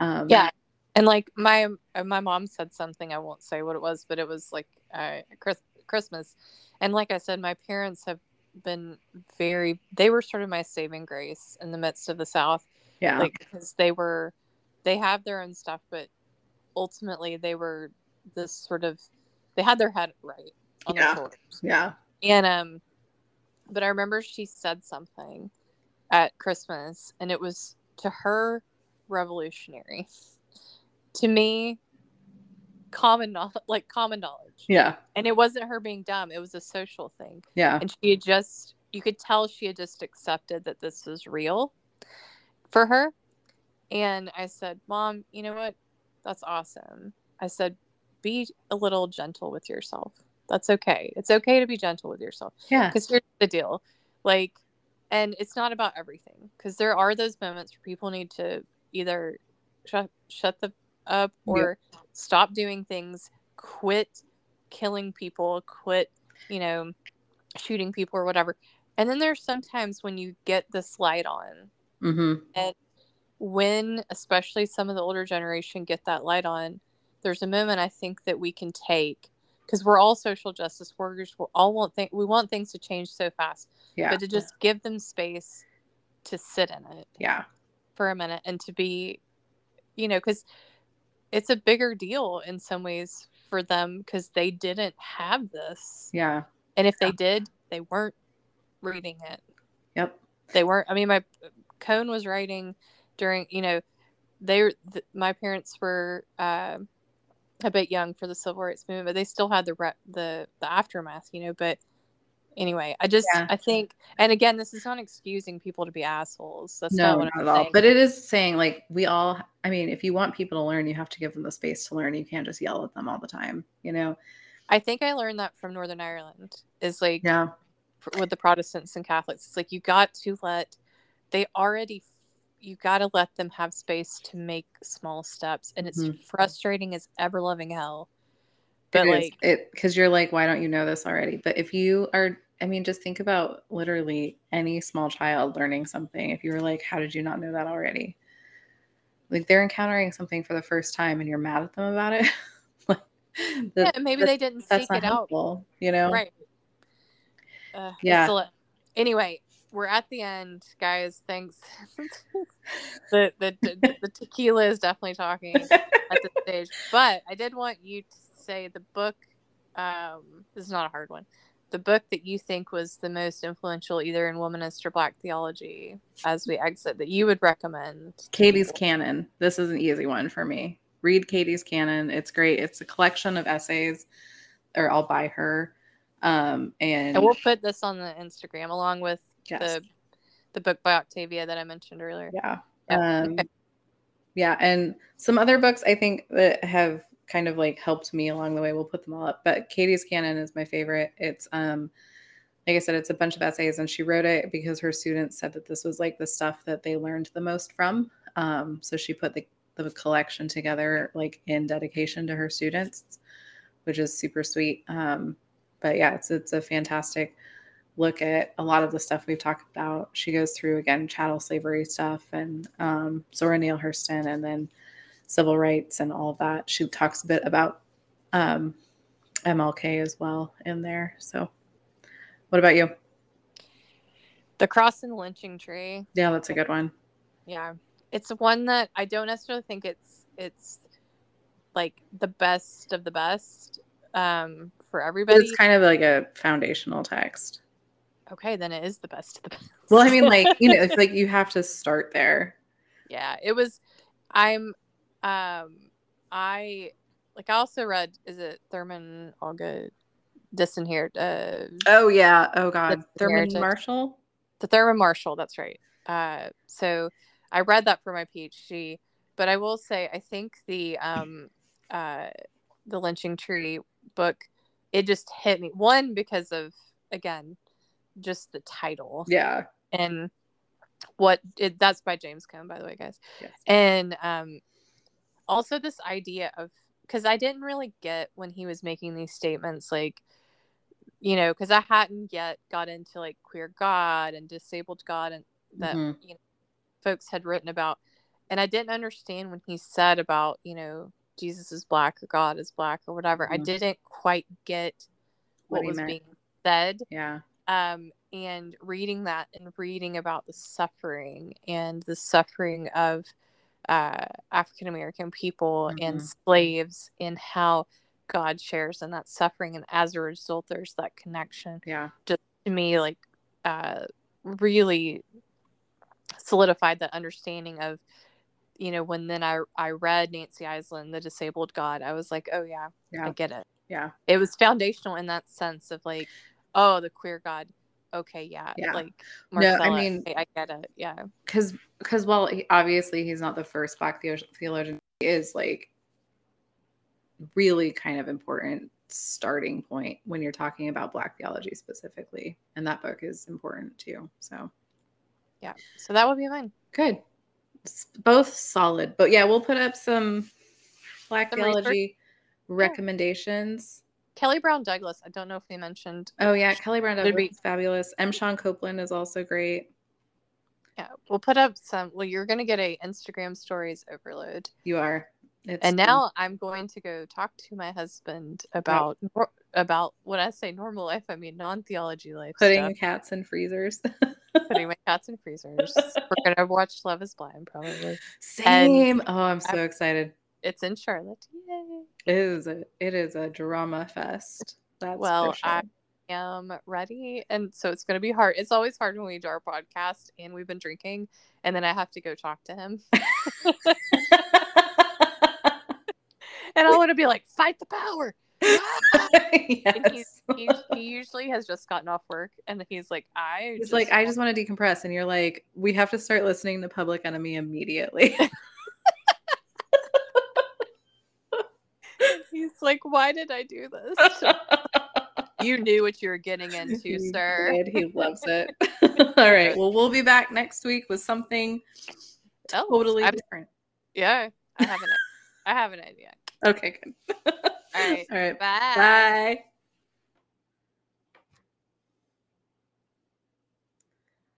Um, yeah. And like my, my mom said something, I won't say what it was, but it was like uh, Chris- Christmas. And like I said, my parents have been very, they were sort of my saving grace in the midst of the South. Yeah. Like, because they were, they have their own stuff, but ultimately they were this sort of, they had their head right on yeah. their shoulders. Yeah. And, um, but I remember she said something at Christmas, and it was, to her, revolutionary. To me, common knowledge, like common knowledge. Yeah. And it wasn't her being dumb. It was a social thing. Yeah. And she had just, you could tell she had just accepted that this was real for her. And I said, Mom, you know what? That's awesome. I said, be a little gentle with yourself. That's okay. It's okay to be gentle with yourself. Yeah. Because here's the deal. Like, and it's not about everything. Because there are those moments where people need to either sh- shut the up or yeah. stop doing things, quit killing people, quit, you know, shooting people or whatever. And then there's sometimes when you get this light on. Mm-hmm. And when especially some of the older generation get that light on, there's a moment I think that we can take, because we're all social justice workers. We all want think we want things to change so fast, yeah. but to just give them space to sit in it, yeah, for a minute, and to be, you know, because it's a bigger deal in some ways for them because they didn't have this, yeah, and if yeah. they did, they weren't reading it. Yep, they weren't. I mean, my Cone was writing. During, you know, they th- my parents were uh, a bit young for the Civil Rights Movement, but they still had the re- the the aftermath, you know. But anyway, I just yeah. I think, and again, this is not excusing people to be assholes. That's no, not what not I'm at saying. All. But it is saying like we all. I mean, if you want people to learn, you have to give them the space to learn. You can't just yell at them all the time, you know. I think I learned that from Northern Ireland. Is like yeah, for, with the Protestants and Catholics, it's like you got to let they already. You got to let them have space to make small steps. And it's mm-hmm. frustrating as ever loving hell. But it like, it, because you're like, why don't you know this already? But if you are, I mean, just think about literally any small child learning something. If you were like, how did you not know that already? Like they're encountering something for the first time and you're mad at them about it. like, the, yeah, maybe the, they didn't seek it helpful, out. You know? Right. Uh, yeah. Still, anyway. We're at the end, guys. Thanks. the, the the the tequila is definitely talking at this stage. But I did want you to say the book. Um, this is not a hard one. The book that you think was the most influential, either in womanist or Black theology, as we exit, that you would recommend. Katie's Canon. This is an easy one for me. Read Katie's Canon. It's great. It's a collection of essays, or I'll buy her. Um, and, and we'll put this on the Instagram along with. Yes. The the book by Octavia that I mentioned earlier. Yeah. Yeah. Um, okay. Yeah. And some other books I think that have kind of like helped me along the way. We'll put them all up. But Katie's Canon is my favorite. It's, um, like I said, it's a bunch of essays and she wrote it because her students said that this was like the stuff that they learned the most from. Um, so she put the, the collection together like in dedication to her students, which is super sweet. Um, but yeah, it's, it's a fantastic look at a lot of the stuff we've talked about. She goes through, again, chattel slavery stuff and um, Zora Neale Hurston and then civil rights and all that. She talks a bit about um, M L K as well in there. So what about you? The Cross and Lynching Tree. Yeah, that's a good one. Yeah. It's one that I don't necessarily think it's, it's like the best of the best um, for everybody. It's kind of like a foundational text. Okay, then it is the best of the best. Well, I mean, like, you know, it's like you have to start there. Yeah, it was, I'm, um, I, like, I also read, is it Thurman Olga Disinherit? Uh, oh, yeah. Oh, God. Thurman Marshall? The Thurman Marshall, that's right. Uh, so I read that for my PhD, but I will say, I think the, um, uh, the Lynching Tree book, it just hit me. One, because of, again, just the title. Yeah. And what it, that's by James Cone, by the way, guys. Yes. And um, also this idea of, because I didn't really get when he was making these statements, like, you know, because I hadn't yet got into like queer God and disabled God and that mm-hmm. you know, folks had written about. And I didn't understand when he said about, you know, Jesus is black or God is black or whatever. Mm-hmm. I didn't quite get what, what was meant. being said. Yeah. Um, and reading that and reading about the suffering and the suffering of uh, African-American people mm-hmm. and slaves and how God shares in that suffering. And as a result, there's that connection. Yeah. Just to me, like, uh, really solidified that understanding of, you know, when then I, I read Nancy Island, The Disabled God, I was like, oh yeah, yeah, I get it. Yeah. It was foundational in that sense of like, oh, the queer God. Okay. Yeah. yeah. Like, Marcella, no, I mean, I, I get it. Yeah. Cause, cause well, he, obviously he's not the first black theologian. He is like really kind of important starting point when you're talking about black theology specifically. And that book is important too. So yeah. So that would be mine. Good. It's both solid, but yeah, we'll put up some black some theology research. recommendations. Yeah. Kelly Brown Douglas. I don't know if they mentioned. Oh yeah, Kelly Brown Douglas be- is fabulous. M. Sean Copeland is also great. Yeah, we'll put up some. Well, you're going to get a Instagram stories overload. You are. It's and fun. Now I'm going to go talk to my husband about right. nor- about when I say normal life, I mean non-theology life. Putting stuff. cats in freezers. Putting my cats in freezers. We're going to watch Love Is Blind probably. Same. And oh, I'm so I- excited. It's in Charlotte. Yay. It is a it is a drama fest. That's well, for sure. I am ready, and so it's going to be hard. It's always hard when we do our podcast, and we've been drinking, and then I have to go talk to him, and I want to be like, "Fight the power!" Yes. And he's, he, he usually has just gotten off work, and he's like, "I." He's like, "I just want to decompress," and you're like, "We have to start listening to Public Enemy immediately." He's like, why did I do this? You knew what you were getting into, sir. He did. He loves it. All right. Well, we'll be back next week with something Else. totally I'm, different. Yeah. I have an I have an idea. Okay, good. All right. All right. Bye. Bye.